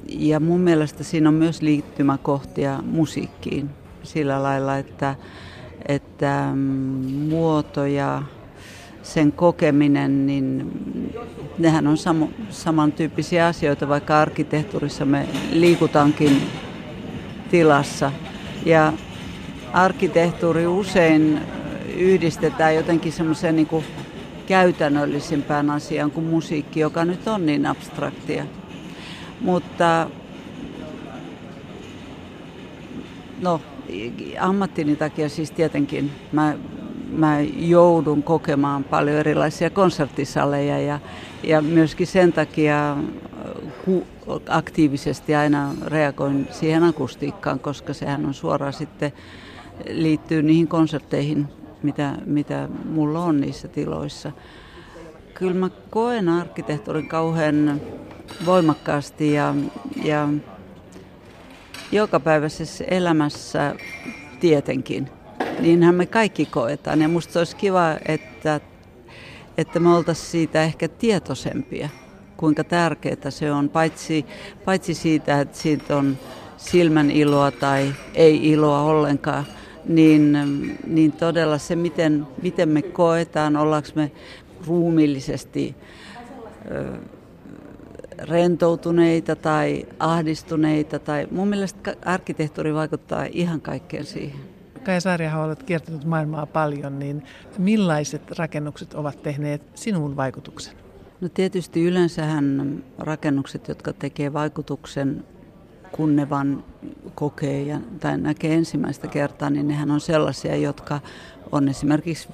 Ja mun mielestä siinä on myös liittymäkohtia musiikkiin sillä lailla, että muoto ja sen kokeminen, niin nehän on samantyyppisiä asioita, vaikka arkkitehtuurissa me liikutankin tilassa. Ja arkkitehtuuri usein yhdistetään jotenkin semmoiseen niin kuin käytännöllisimpään asiaan kuin musiikki, joka nyt on niin abstraktia. Mutta no, ammattini takia siis tietenkin mä joudun kokemaan paljon erilaisia konserttisaleja ja myöskin sen takia aktiivisesti aina reagoin siihen akustiikkaan, koska sehän on suoraan sitten liittyy niihin konserteihin, mitä mulla on niissä tiloissa. Kyllä mä koen arkkitehtuurin kauhean voimakkaasti ja jokapäiväisessä elämässä tietenkin. Niinhän me kaikki koetaan. Ja musta olisi kiva, että me oltaisiin siitä ehkä tietoisempia, kuinka tärkeää se on. Paitsi siitä, että siitä on silmän iloa tai ei iloa ollenkaan, niin todella se, miten me koetaan, ollaanko me ruumiillisesti rentoutuneita tai ahdistuneita. Tai mun mielestä arkkitehtuuri vaikuttaa ihan kaikkeen siihen. Kaija Saariaho, olet kiertänyt maailmaa paljon, niin millaiset rakennukset ovat tehneet sinun vaikutuksen? No tietysti yleensähän rakennukset, jotka tekee vaikutuksen, kun ne vaan kokee tai näkee ensimmäistä kertaa, niin nehän on sellaisia, jotka on esimerkiksi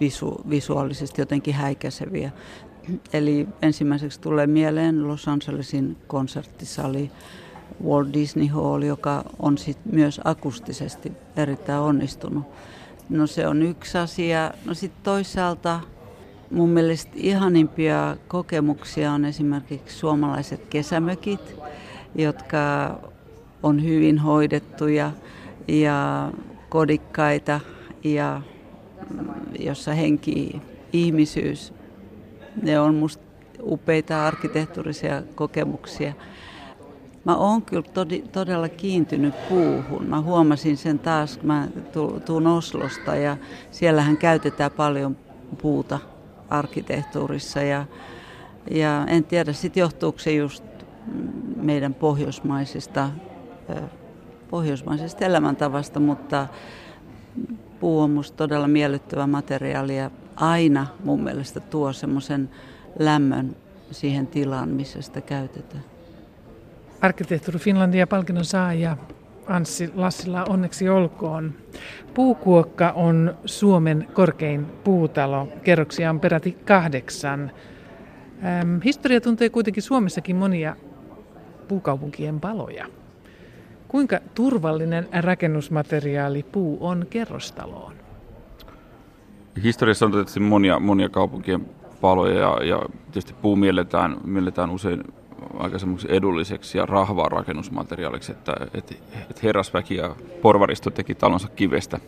visuaalisesti jotenkin häikäiseviä. Eli ensimmäiseksi tulee mieleen Los Angelesin konserttisali, Walt Disney Hall, joka on sit myös akustisesti erittäin onnistunut. No se on yksi asia. No sitten toisaalta mun mielestä ihanimpia kokemuksia on esimerkiksi suomalaiset kesämökit, jotka on hyvin hoidettuja ja kodikkaita ja jossa henkii ihmisyys. Ne on musta upeita arkkitehtuurisia kokemuksia. Mä oon kyllä todella kiintynyt puuhun. Mä huomasin sen taas, kun mä tuun Oslosta, ja siellähän käytetään paljon puuta arkkitehtuurissa. Ja en tiedä, sit johtuuko se just meidän pohjoismaisesta elämäntavasta, mutta puu on musta todella miellyttävä materiaali ja aina mun mielestä tuo semmoisen lämmön siihen tilaan, missä sitä käytetään. Arkkitehtuuri Finlandia -palkinnon saaja Anssi Lassila, onneksi olkoon. Puukuokka on Suomen korkein puutalo. Kerroksia on peräti 8. Historia tuntee kuitenkin Suomessakin monia puukaupunkien paloja. Kuinka turvallinen rakennusmateriaali puu on kerrostaloon? Historiassa on tietysti monia kaupunkien paloja ja tietysti puu mielletään usein aika semmoiseksi edulliseksi ja rahvaan rakennusmateriaaliksi, että herrasväki ja porvaristo teki talonsa kivestä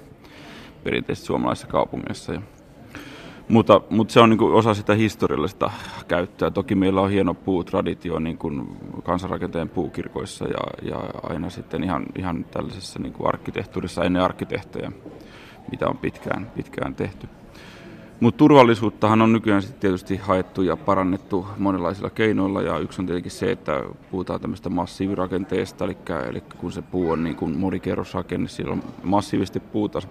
perinteisesti suomalaisissa kaupungeissa. Mutta se on niin kuin osa sitä historiallista käyttöä. Toki meillä on hieno puutraditio niin kuin kansanrakenteen puukirkoissa ja aina sitten ihan tällaisessa niin kuin arkkitehtuurissa ennen arkkitehtejä, mitä on pitkään tehty. Mutta turvallisuuttahan on nykyään sitten tietysti haettu ja parannettu monenlaisilla keinoilla, ja yksi on tietenkin se, että puhutaan tämmöistä massiivirakenteesta, eli kun se puu on niin kuin monikerrosrakenne, siellä on massiivisesti puuta.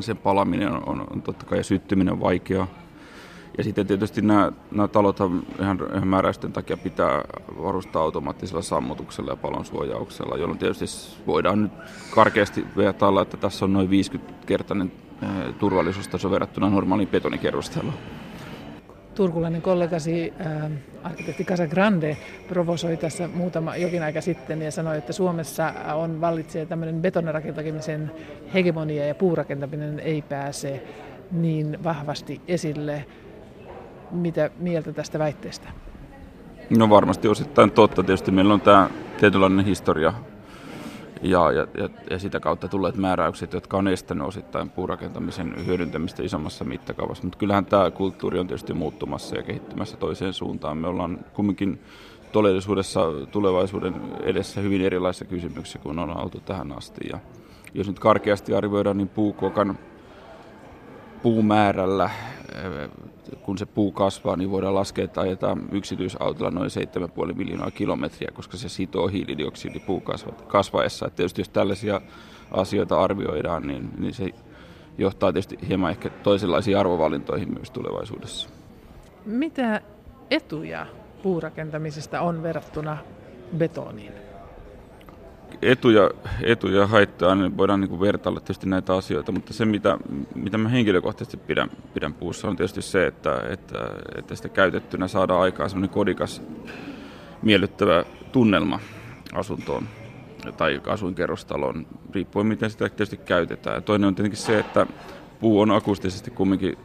Sen palaminen on totta kai, ja syttyminen on vaikeaa. Ja sitten tietysti nämä talot ihan määräysten takia pitää varustaa automaattisella sammutuksella ja palonsuojauksella, jolloin tietysti voidaan nyt karkeasti vertailla, että tässä on noin 50-kertainen turvallisuustaso verrattuna normaaliin betonikerrostaloon. Turkulainen kollegasi arkkitehti Casagrande provosoi tässä jokin aika sitten ja sanoi, että Suomessa vallitsee tämmöinen betonirakentamisen hegemonia ja puurakentaminen ei pääse niin vahvasti esille. Mitä mieltä tästä väitteestä? No varmasti osittain totta. Tietysti meillä on tämä tietynlainen historia ja sitä kautta tulleet määräykset, jotka on estänyt osittain puurakentamisen hyödyntämistä isommassa mittakaavassa. Mutta kyllähän tämä kulttuuri on tietysti muuttumassa ja kehittymässä toiseen suuntaan. Me ollaan kumminkin todellisuudessa tulevaisuuden edessä hyvin erilaisissa kysymyksissä kuin on oltu tähän asti. Ja jos nyt karkeasti arvioidaan, niin puukuokan puumäärällä, kun se puu kasvaa, niin voidaan laskea, että ajetaan yksityisautolla noin 7,5 miljoonaa kilometriä, koska se sitoo hiilidioksidi puun kasvaessa. Et tietysti jos tällaisia asioita arvioidaan, niin se johtaa tietysti hieman ehkä toisenlaisiin arvovalintoihin myös tulevaisuudessa. Mitä etuja puurakentamisesta on verrattuna betoniin? Etuja haittaa, niin voidaan niin kuin vertailla tietysti näitä asioita, mutta se mitä mä henkilökohtaisesti pidän puussa on tietysti se, että sitä käytettynä saadaan aikaan semmoinen kodikas, miellyttävä tunnelma asuntoon tai asuinkerrostaloon, riippuen miten sitä tietysti käytetään. Ja toinen on tietenkin se, että puu on akustisesti kumminkin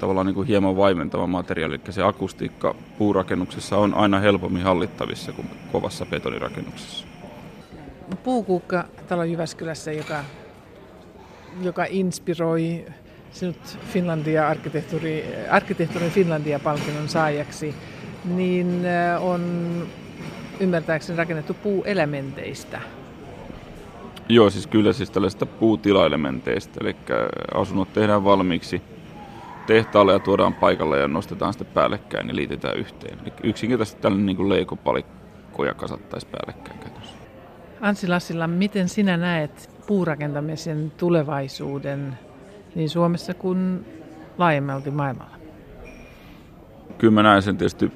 tavallaan niin kuin hieman vaimentava materiaali, eli se akustiikka puurakennuksessa on aina helpommin hallittavissa kuin kovassa betonirakennuksessa. Puukuokka talo Jyväskylässä, joka inspiroi sinut Finlandia arkkitehtuurin Finlandia -palkinnon saajaksi, niin on ymmärtääkseni rakennettu puuelementeistä. Joo, siis tällaista puutilaelementeistä, eli asunnot tehdään valmiiksi tehtaalle ja tuodaan paikalle ja nostetaan sitten päällekkäin ja liitetään yhteen. Eli yksinkertaisesti tällainen niin kuin leikopalikkoja kasattaisiin päällekkäin käytössä. Anssi Lassila, miten sinä näet puurakentamisen tulevaisuuden niin Suomessa kuin laajemmalti maailmalla? Kyllä mä näen sen tietysti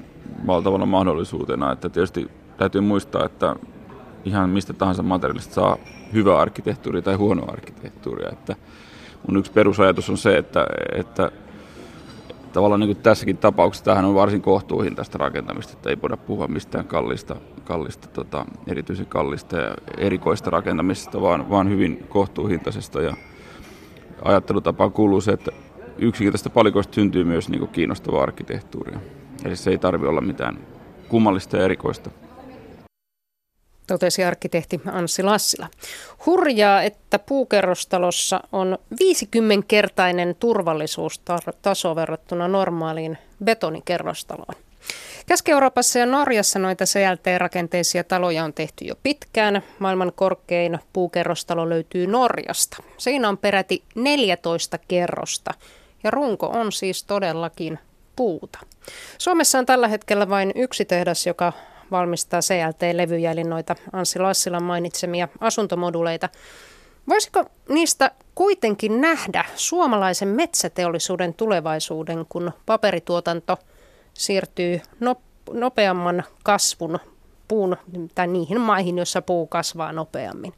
valtavana mahdollisuutena, että tietysti täytyy muistaa, että ihan mistä tahansa materiaalista saa hyvä arkkitehtuuri tai huono arkkitehtuuria. Että mun yksi perusajatus on se, että tavallaan niin kuin tässäkin tapauksessa tämähän on varsin kohtuuhintaista rakentamista, että ei voida puhua mistään erityisen kallista ja erikoista rakentamisesta, vaan hyvin kohtuuhintaisesta. Ja ajattelutapaan kuuluu se, että yksinkertaisista palikoista syntyy myös niin kuin kiinnostavaa arkkitehtuuria. Eli se ei tarvitse olla mitään kummallista ja erikoista. Totesi arkkitehti Anssi Lassila. Hurjaa, että puukerrostalossa on 50-kertainen turvallisuustaso verrattuna normaaliin betonikerrostaloon. Keski-Euroopassa ja Norjassa noita CLT-rakenteisia taloja on tehty jo pitkään. Maailman korkein puukerrostalo löytyy Norjasta. Siinä on peräti 14 kerrosta ja runko on siis todellakin puuta. Suomessa on tällä hetkellä vain yksi tehdas, joka valmistaa CLT-levyjä, eli noita Anssi Lassilan mainitsemia asuntomoduleita. Voisiko niistä kuitenkin nähdä suomalaisen metsäteollisuuden tulevaisuuden, kun paperituotanto siirtyy nopeamman kasvun puun tai niihin maihin, joissa puu kasvaa nopeammin?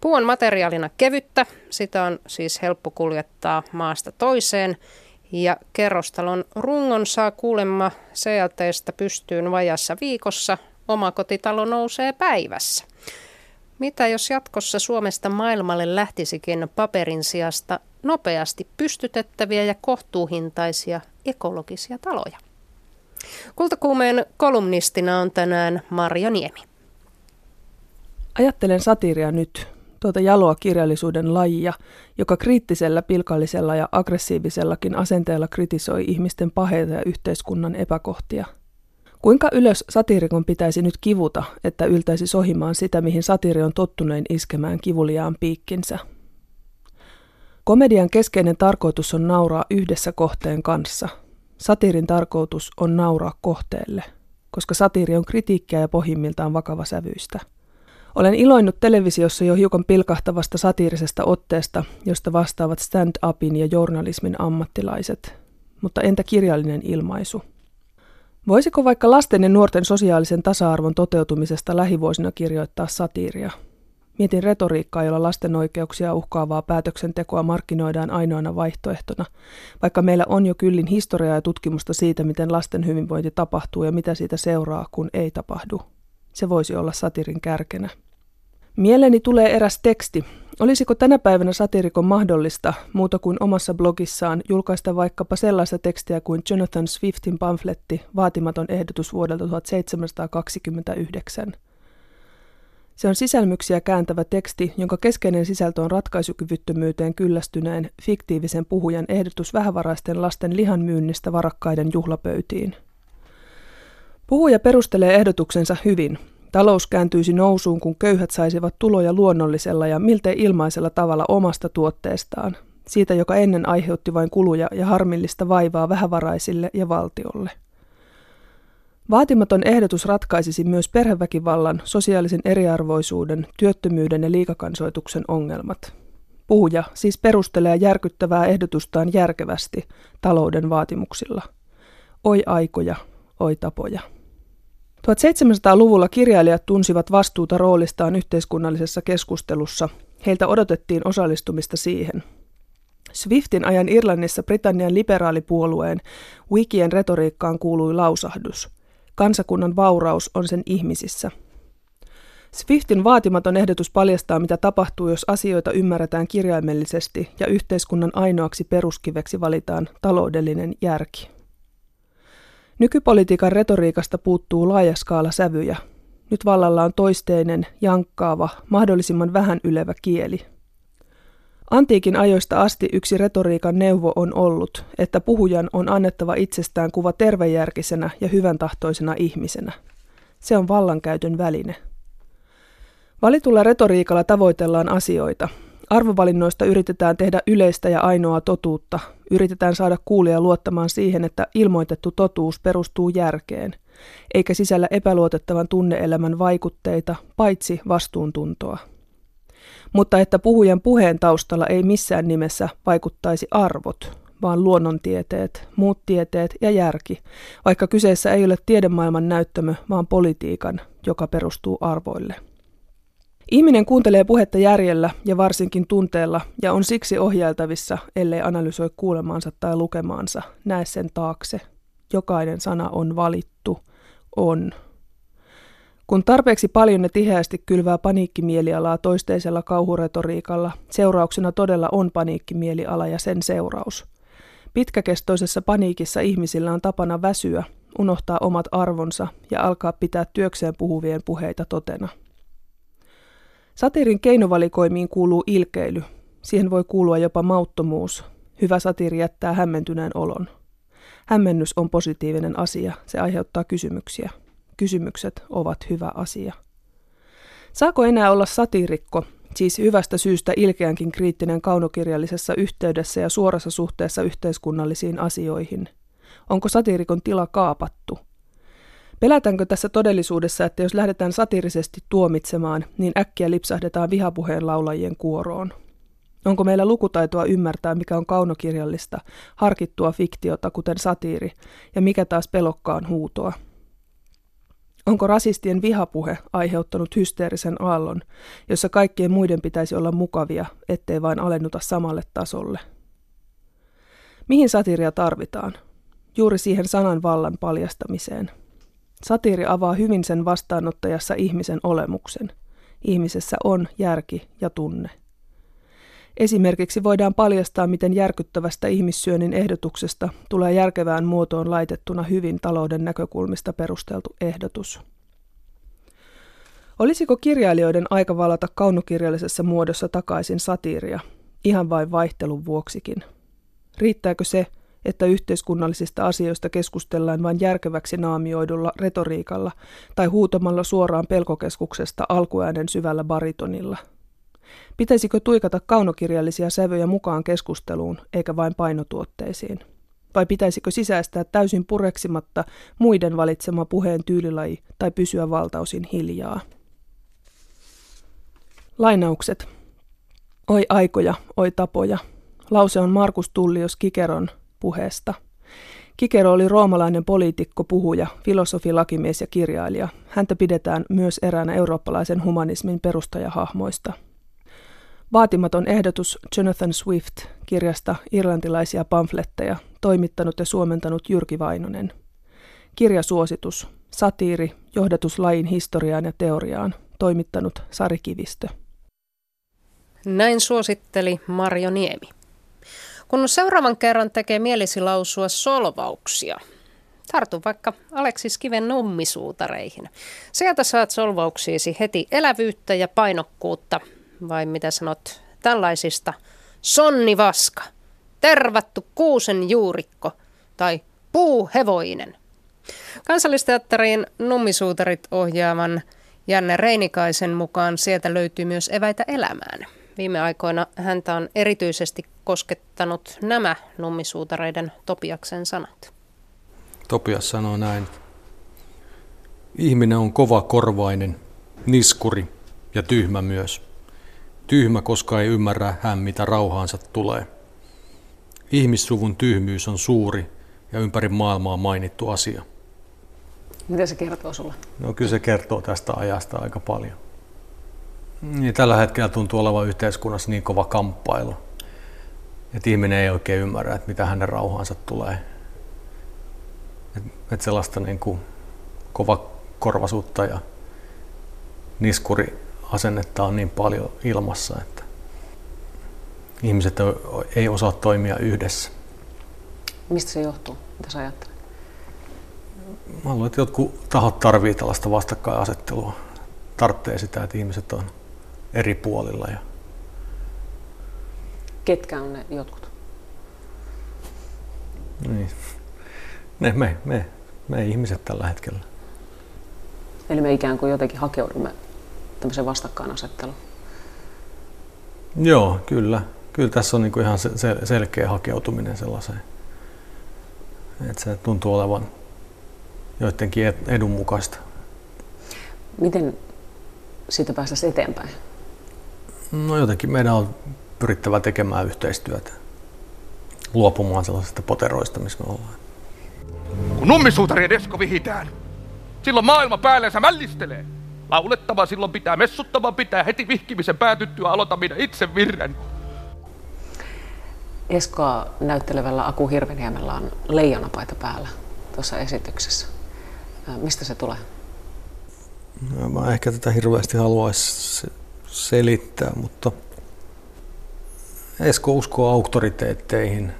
Puu on materiaalina kevyttä, sitä on siis helppo kuljettaa maasta toiseen, ja kerrostalon rungon saa kuulemma CLT:stä pystyyn vajassa viikossa, omakotitalo nousee päivässä. Mitä jos jatkossa Suomesta maailmalle lähtisikin paperin sijasta nopeasti pystytettäviä ja kohtuuhintaisia ekologisia taloja? Kultakuumeen kolumnistina on tänään Marjo Niemi. Ajattelen satiiria nyt, tuota jaloa kirjallisuuden lajia, joka kriittisellä, pilkallisella ja aggressiivisellakin asenteella kritisoi ihmisten paheita ja yhteiskunnan epäkohtia. Kuinka ylös satiirikon pitäisi nyt kivuta, että yltäisi sohimaan sitä, mihin satiiri on tottuneen iskemään kivuliaan piikkinsä? Komedian keskeinen tarkoitus on nauraa yhdessä kohteen kanssa. Satiirin tarkoitus on nauraa kohteelle, koska satiiri on kritiikkiä ja pohjimmiltaan vakavasävyistä. Olen iloinnut televisiossa jo hiukan pilkahtavasta satiirisesta otteesta, josta vastaavat stand-upin ja journalismin ammattilaiset. Mutta entä kirjallinen ilmaisu? Voisiko vaikka lasten ja nuorten sosiaalisen tasa-arvon toteutumisesta lähivuosina kirjoittaa satiiria? Mietin retoriikkaa, jolla lasten oikeuksia uhkaavaa päätöksentekoa markkinoidaan ainoana vaihtoehtona, vaikka meillä on jo kyllin historiaa ja tutkimusta siitä, miten lasten hyvinvointi tapahtuu ja mitä siitä seuraa, kun ei tapahdu. Se voisi olla satiirin kärkenä. Mieleeni tulee eräs teksti. Olisiko tänä päivänä satiirikon mahdollista muuta kuin omassa blogissaan julkaista vaikkapa sellaista tekstiä kuin Jonathan Swiftin pamfletti Vaatimaton ehdotus vuodelta 1729? Se on sisälmyksiä kääntävä teksti, jonka keskeinen sisältö on ratkaisukyvyttömyyteen kyllästyneen fiktiivisen puhujan ehdotus vähävaraisten lasten lihan myynnistä varakkaiden juhlapöytiin. Puhuja perustelee ehdotuksensa hyvin. Talous kääntyisi nousuun, kun köyhät saisivat tuloja luonnollisella ja miltei ilmaisella tavalla omasta tuotteestaan, siitä joka ennen aiheutti vain kuluja ja harmillista vaivaa vähävaraisille ja valtiolle. Vaatimaton ehdotus ratkaisisi myös perheväkivallan, sosiaalisen eriarvoisuuden, työttömyyden ja liikakansoituksen ongelmat. Puhuja siis perustelee järkyttävää ehdotustaan järkevästi talouden vaatimuksilla. Oi aikoja, oi tapoja. 1700-luvulla kirjailijat tunsivat vastuuta roolistaan yhteiskunnallisessa keskustelussa. Heiltä odotettiin osallistumista siihen. Swiftin ajan Irlannissa Britannian liberaalipuolueen Whigien retoriikkaan kuului lausahdus. Kansakunnan vauraus on sen ihmisissä. Swiftin vaatimaton ehdotus paljastaa, mitä tapahtuu, jos asioita ymmärretään kirjaimellisesti ja yhteiskunnan ainoaksi peruskiveksi valitaan taloudellinen järki. Nykypolitiikan retoriikasta puuttuu laaja skaala sävyjä. Nyt vallalla on toisteinen, jankkaava, mahdollisimman vähän ylevä kieli. Antiikin ajoista asti yksi retoriikan neuvo on ollut, että puhujan on annettava itsestään kuva tervejärkisenä ja hyväntahtoisena ihmisenä. Se on vallankäytön väline. Valitulla retoriikalla tavoitellaan asioita. Arvovalinnoista yritetään tehdä yleistä ja ainoaa totuutta. Yritetään saada kuulija luottamaan siihen, että ilmoitettu totuus perustuu järkeen, eikä sisällä epäluotettavan tunne-elämän vaikutteita, paitsi vastuuntuntoa. Mutta että puhujan puheen taustalla ei missään nimessä vaikuttaisi arvot, vaan luonnontieteet, muut tieteet ja järki, vaikka kyseessä ei ole tiedemaailman näyttämö, vaan politiikan, joka perustuu arvoille. Ihminen kuuntelee puhetta järjellä ja varsinkin tunteella ja on siksi ohjailtavissa, ellei analysoi kuulemaansa tai lukemaansa, näe sen taakse. Jokainen sana on valittu, on. Kun tarpeeksi paljon ne tiheästi kylvää paniikkimielialaa toisteisella kauhuretoriikalla, seurauksena todella on paniikkimieliala ja sen seuraus. Pitkäkestoisessa paniikissa ihmisillä on tapana väsyä, unohtaa omat arvonsa ja alkaa pitää työkseen puhuvien puheita totena. Satiirin keinovalikoimiin kuuluu ilkeily. Siihen voi kuulua jopa mauttomuus. Hyvä satiiri jättää hämmentyneen olon. Hämmennys on positiivinen asia, se aiheuttaa kysymyksiä. Kysymykset ovat hyvä asia. Saako enää olla satiirikko, siis hyvästä syystä ilkeänkin kriittinen kaunokirjallisessa yhteydessä ja suorassa suhteessa yhteiskunnallisiin asioihin? Onko satiirikon tila kaapattu? Pelätäänkö tässä todellisuudessa, että jos lähdetään satiirisesti tuomitsemaan, niin äkkiä lipsahdetaan vihapuheen laulajien kuoroon? Onko meillä lukutaitoa ymmärtää, mikä on kaunokirjallista, harkittua fiktiota, kuten satiiri, ja mikä taas pelokkaan huutoa? Onko rasistien vihapuhe aiheuttanut hysteerisen aallon, jossa kaikkien muiden pitäisi olla mukavia, ettei vain alennuta samalle tasolle? Mihin satiiria tarvitaan? Juuri siihen sanan vallan paljastamiseen. Satiiri avaa hyvin sen vastaanottajassa ihmisen olemuksen. Ihmisessä on järki ja tunne. Esimerkiksi voidaan paljastaa, miten järkyttävästä ihmissyönnin ehdotuksesta tulee järkevään muotoon laitettuna hyvin talouden näkökulmista perusteltu ehdotus. Olisiko kirjailijoiden aika valata kaunokirjallisessa muodossa takaisin satiiria, ihan vain vaihtelun vuoksikin? Riittääkö se, että yhteiskunnallisista asioista keskustellaan vain järkeväksi naamioidulla retoriikalla tai huutamalla suoraan Pelkokeskuksesta alkuäänen syvällä baritonilla? Pitäisikö tuikata kaunokirjallisia sävyjä mukaan keskusteluun, eikä vain painotuotteisiin? Vai pitäisikö sisäistää täysin pureksimatta muiden valitsema puheen tyylilaji tai pysyä valtaosin hiljaa? Lainaukset. Oi aikoja, oi tapoja. Lause on Marcus Tullius Ciceron puheesta. Cicero oli roomalainen poliitikko, puhuja, filosofi, lakimies ja kirjailija. Häntä pidetään myös eräänä eurooppalaisen humanismin perustajahahmoista. Vaatimaton ehdotus Jonathan Swift -kirjasta irlantilaisia pamfletteja, toimittanut ja suomentanut Jyrki Vainonen. Kirjasuositus, satiiri, johdatus lajin historiaan ja teoriaan, toimittanut Sari Kivistö. Näin suositteli Marjo Niemi. Kun seuraavan kerran tekee mielisi lausua solvauksia, tartu vaikka Aleksis Kiven Nummisuutareihin. Sieltä saat solvauksiisi heti elävyyttä ja painokkuutta. Vai mitä sanot tällaisista? Sonnivaska, tervattu kuusen juurikko tai puuhevoinen. Kansallisteatterin Nummisuutarit -ohjaavan Janne Reinikaisen mukaan sieltä löytyy myös eväitä elämään. Viime aikoina häntä on erityisesti koskettanut nämä nummisuutareiden Topiaksen sanat. Topias sanoo näin. Ihminen on kovakorvainen, niskuri ja tyhmä myös. Tyhmä, koska ei ymmärrä hän, mitä rauhaansa tulee. Ihmissuvun tyhmyys on suuri ja ympäri maailmaa mainittu asia. Mitä se kertoo sulle? No kyllä se kertoo tästä ajasta aika paljon. Ja tällä hetkellä tuntuu olevan yhteiskunnassa niin kova kamppailu, että ihminen ei oikein ymmärrä, että mitä hänen rauhaansa tulee. Että sellaista niin kuin kovakorvaisuutta ja niskuri asennetta on niin paljon ilmassa, että ihmiset ei osaa toimia yhdessä. Mistä se johtuu? Mitä sä ajattelet? Mä luulen, että jotkut tahot tarvitsevat tällaista vastakkainasettelua. Tarvitsee sitä, että ihmiset on eri puolilla. Ketkä on ne jotkut? Niin. Ne, me ihmiset tällä hetkellä. Eli me ikään kuin jotenkin hakeudumme tämmöisen vastakkainasettelun. Joo, kyllä. Kyllä tässä on niinku ihan selkeä hakeutuminen sellaiseen. Että se tuntuu olevan joidenkin edun mukaista. Miten siitä päästäisiin eteenpäin? No jotenkin meidän on pyrittävä tekemään yhteistyötä. Luopumaan sellaisista poteroista, missä me ollaan. Kun nummisuutarien esko vihitään, silloin maailma päällensä mällistelee. Laulettava silloin pitää, messuttava pitää, heti vihkimisen päätyttyä aloita minä itse virren. Eskoa näyttelevällä Aku Hirviniemellä on leijonapaita päällä tuossa esityksessä. Mistä se tulee? No, mä ehkä tätä hirveästi haluaisi selittää, mutta Esko uskoo auktoriteetteihin,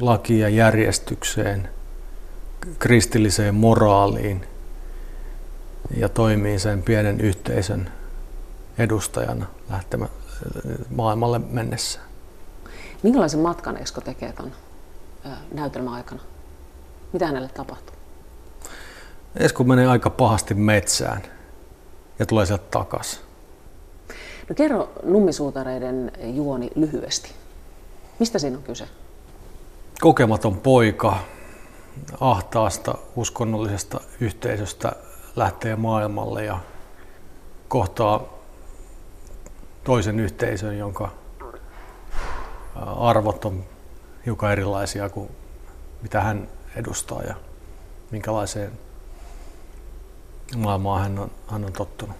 lakiin ja järjestykseen, kristilliseen moraaliin ja toimii sen pienen yhteisön edustajana lähtemään maailmalle mennessä. Minkälaisen matkan Esko tekee tuon näytelmän aikana? Mitä hänelle tapahtuu? Esko menee aika pahasti metsään ja tulee sieltä takaisin. No kerro Nummisuutareiden juoni lyhyesti. Mistä siinä on kyse? Kokematon poika ahtaasta uskonnollisesta yhteisöstä lähtee maailmalle ja kohtaa toisen yhteisön, jonka arvot on hiukan erilaisia kuin mitä hän edustaa ja minkälaiseen maailmaan hän on tottunut.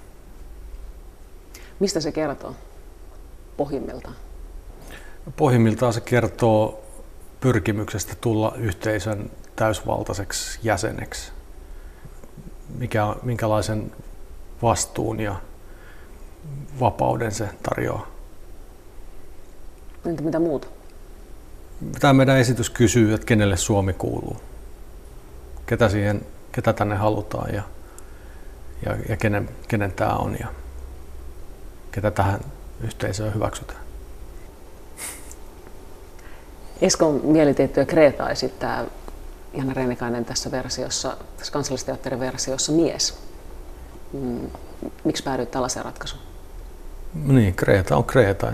Mistä se kertoo pohjimmiltaan? Pohjimmiltaan se kertoo pyrkimyksestä tulla yhteisön täysvaltaiseksi jäseneksi. Minkälaisen vastuun ja vapauden se tarjoaa. Entä mitä muuta? Tämä meidän esitys kysyy, että kenelle Suomi kuuluu. Ketä tänne halutaan ja kenen tämä on ja ketä tähän yhteisöön hyväksytään. Eskon mielitiettyä Kreetaa esittää Janne Reinikainen tässä Kansallisteatterin versiossa mies. Miksi päädyit tällaiseen ratkaisuun? Niin, Kreeta on Kreeta.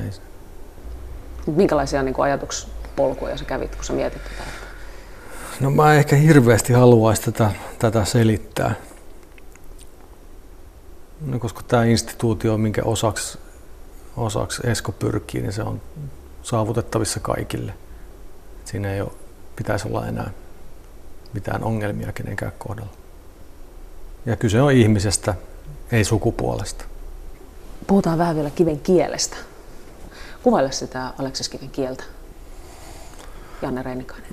Minkälaisia niin kuin ajatuspolkuja sä kävit, kun sä mietit tätä? No mä en ehkä hirveästi haluaisi tätä selittää. No, koska tämä instituutio, minkä osaksi Esko pyrkii, niin se on saavutettavissa kaikille. Siinä ei pitäisi olla enää mitään ongelmia kenenkään kohdalla. Ja kyse on ihmisestä, ei sukupuolesta. Puhutaan vähän vielä Kiven kielestä. Kuvaile sitä Aleksis Kiven kieltä, Janne Reinikainen.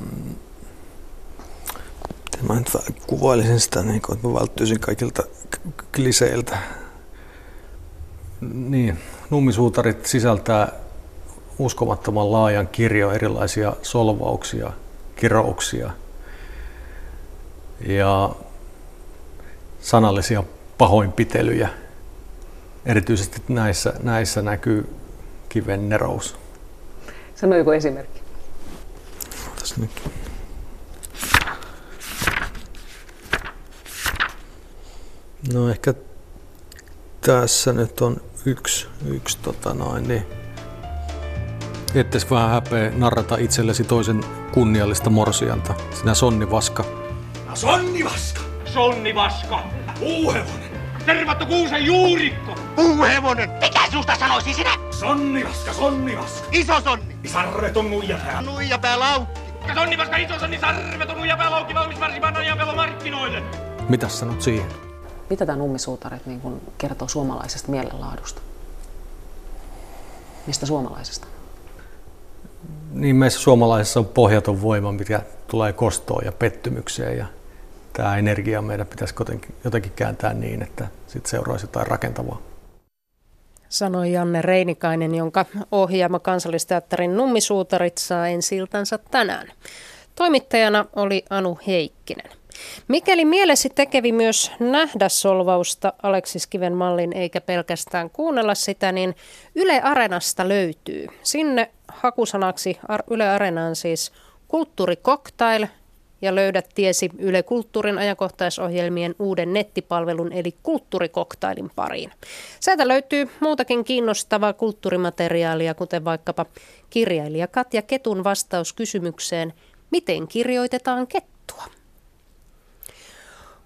Mä nyt kuvailisin sitä, niin kun, että mä välttyisin kaikilta kliseiltä. Niin, Nummisuutarit sisältää uskomattoman laajan kirjon erilaisia solvauksia, kirouksia ja sanallisia pahoinpitelyjä. Erityisesti näissä näkyy Kiven nerous. Sano joku esimerkki. Tässä nyt. No ehkä tässä nyt on yksi Ettes vähän häpeä narrata itsellesi toisen kunniallista morsianta. Sinä sonnivaska. Sonnivaska! Sonnivaska! Puuhevonen! Tervattu kuusen juurikko! Puuhevonen! Mikä susta sanoisi sinä? Sonnivaska! Sonnivaska! Iso sonni! Sarvet on nuijapää! Nuijapää laukki! Sonnivaska! Iso sonni! Sarvet on nuijapää laukki! Valmis varsimaan nuijapäällä markkinoille! Mitäs sanot siihen? Mitä tämä Nummisuutarit niin kertoo suomalaisesta mielenlaadusta? Mistä suomalaisesta? Niin meissä suomalaisessa on pohjaton voima, mikä tulee kostoon ja pettymykseen. Ja tämä energia meidän pitäisi jotenkin kääntää niin, että sit seuraisi jotain rakentavaa. Sanoi Janne Reinikainen, jonka ohjaama Kansallisteatterin Nummisuutarit saa ensi-iltansa tänään. Toimittajana oli Anu Heikkinen. Mikäli mielesi tekevi myös nähdä solvausta Aleksis Kiven mallin eikä pelkästään kuunnella sitä, niin Yle Areenasta löytyy. Sinne hakusanaksi Yle Areenaan siis kulttuurikoktail ja löydät tiesi Yle Kulttuurin ajankohtaisohjelmien uuden nettipalvelun eli kulttuurikoktailin pariin. Sieltä löytyy muutakin kiinnostavaa kulttuurimateriaalia, kuten vaikkapa kirjailija Katja Ketun vastaus kysymykseen, miten kirjoitetaan kettua?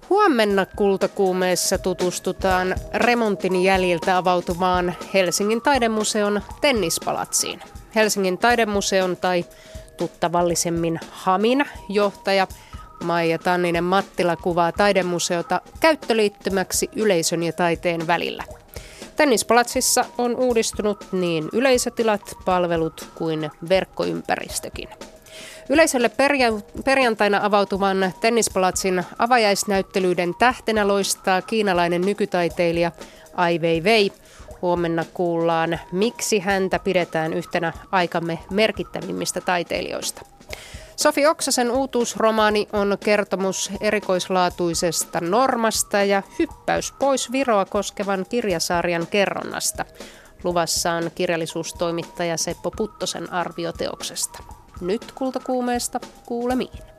Huomenna Kultakuumeessa tutustutaan remontin jäljiltä avautuvaan Helsingin taidemuseon tennispalatsiin. Helsingin taidemuseon tai tuttavallisemmin HAMin johtaja Maija Tanninen-Mattila kuvaa taidemuseota käyttöliittymäksi yleisön ja taiteen välillä. Tennispalatsissa on uudistunut niin yleisötilat, palvelut kuin verkkoympäristökin. Yleisölle perjantaina avautuvan tennispalatsin avajaisnäyttelyiden tähtenä loistaa kiinalainen nykytaiteilija Ai Wei Wei. Huomenna kuullaan, miksi häntä pidetään yhtenä aikamme merkittävimmistä taiteilijoista. Sofi Oksasen uutuusromaani on kertomus erikoislaatuisesta normasta ja hyppäys pois Viroa koskevan kirjasarjan kerronnasta. Luvassa on kirjallisuustoimittaja Seppo Puttosen arvioteoksesta. Nyt Kultakuumeesta kuulemiin.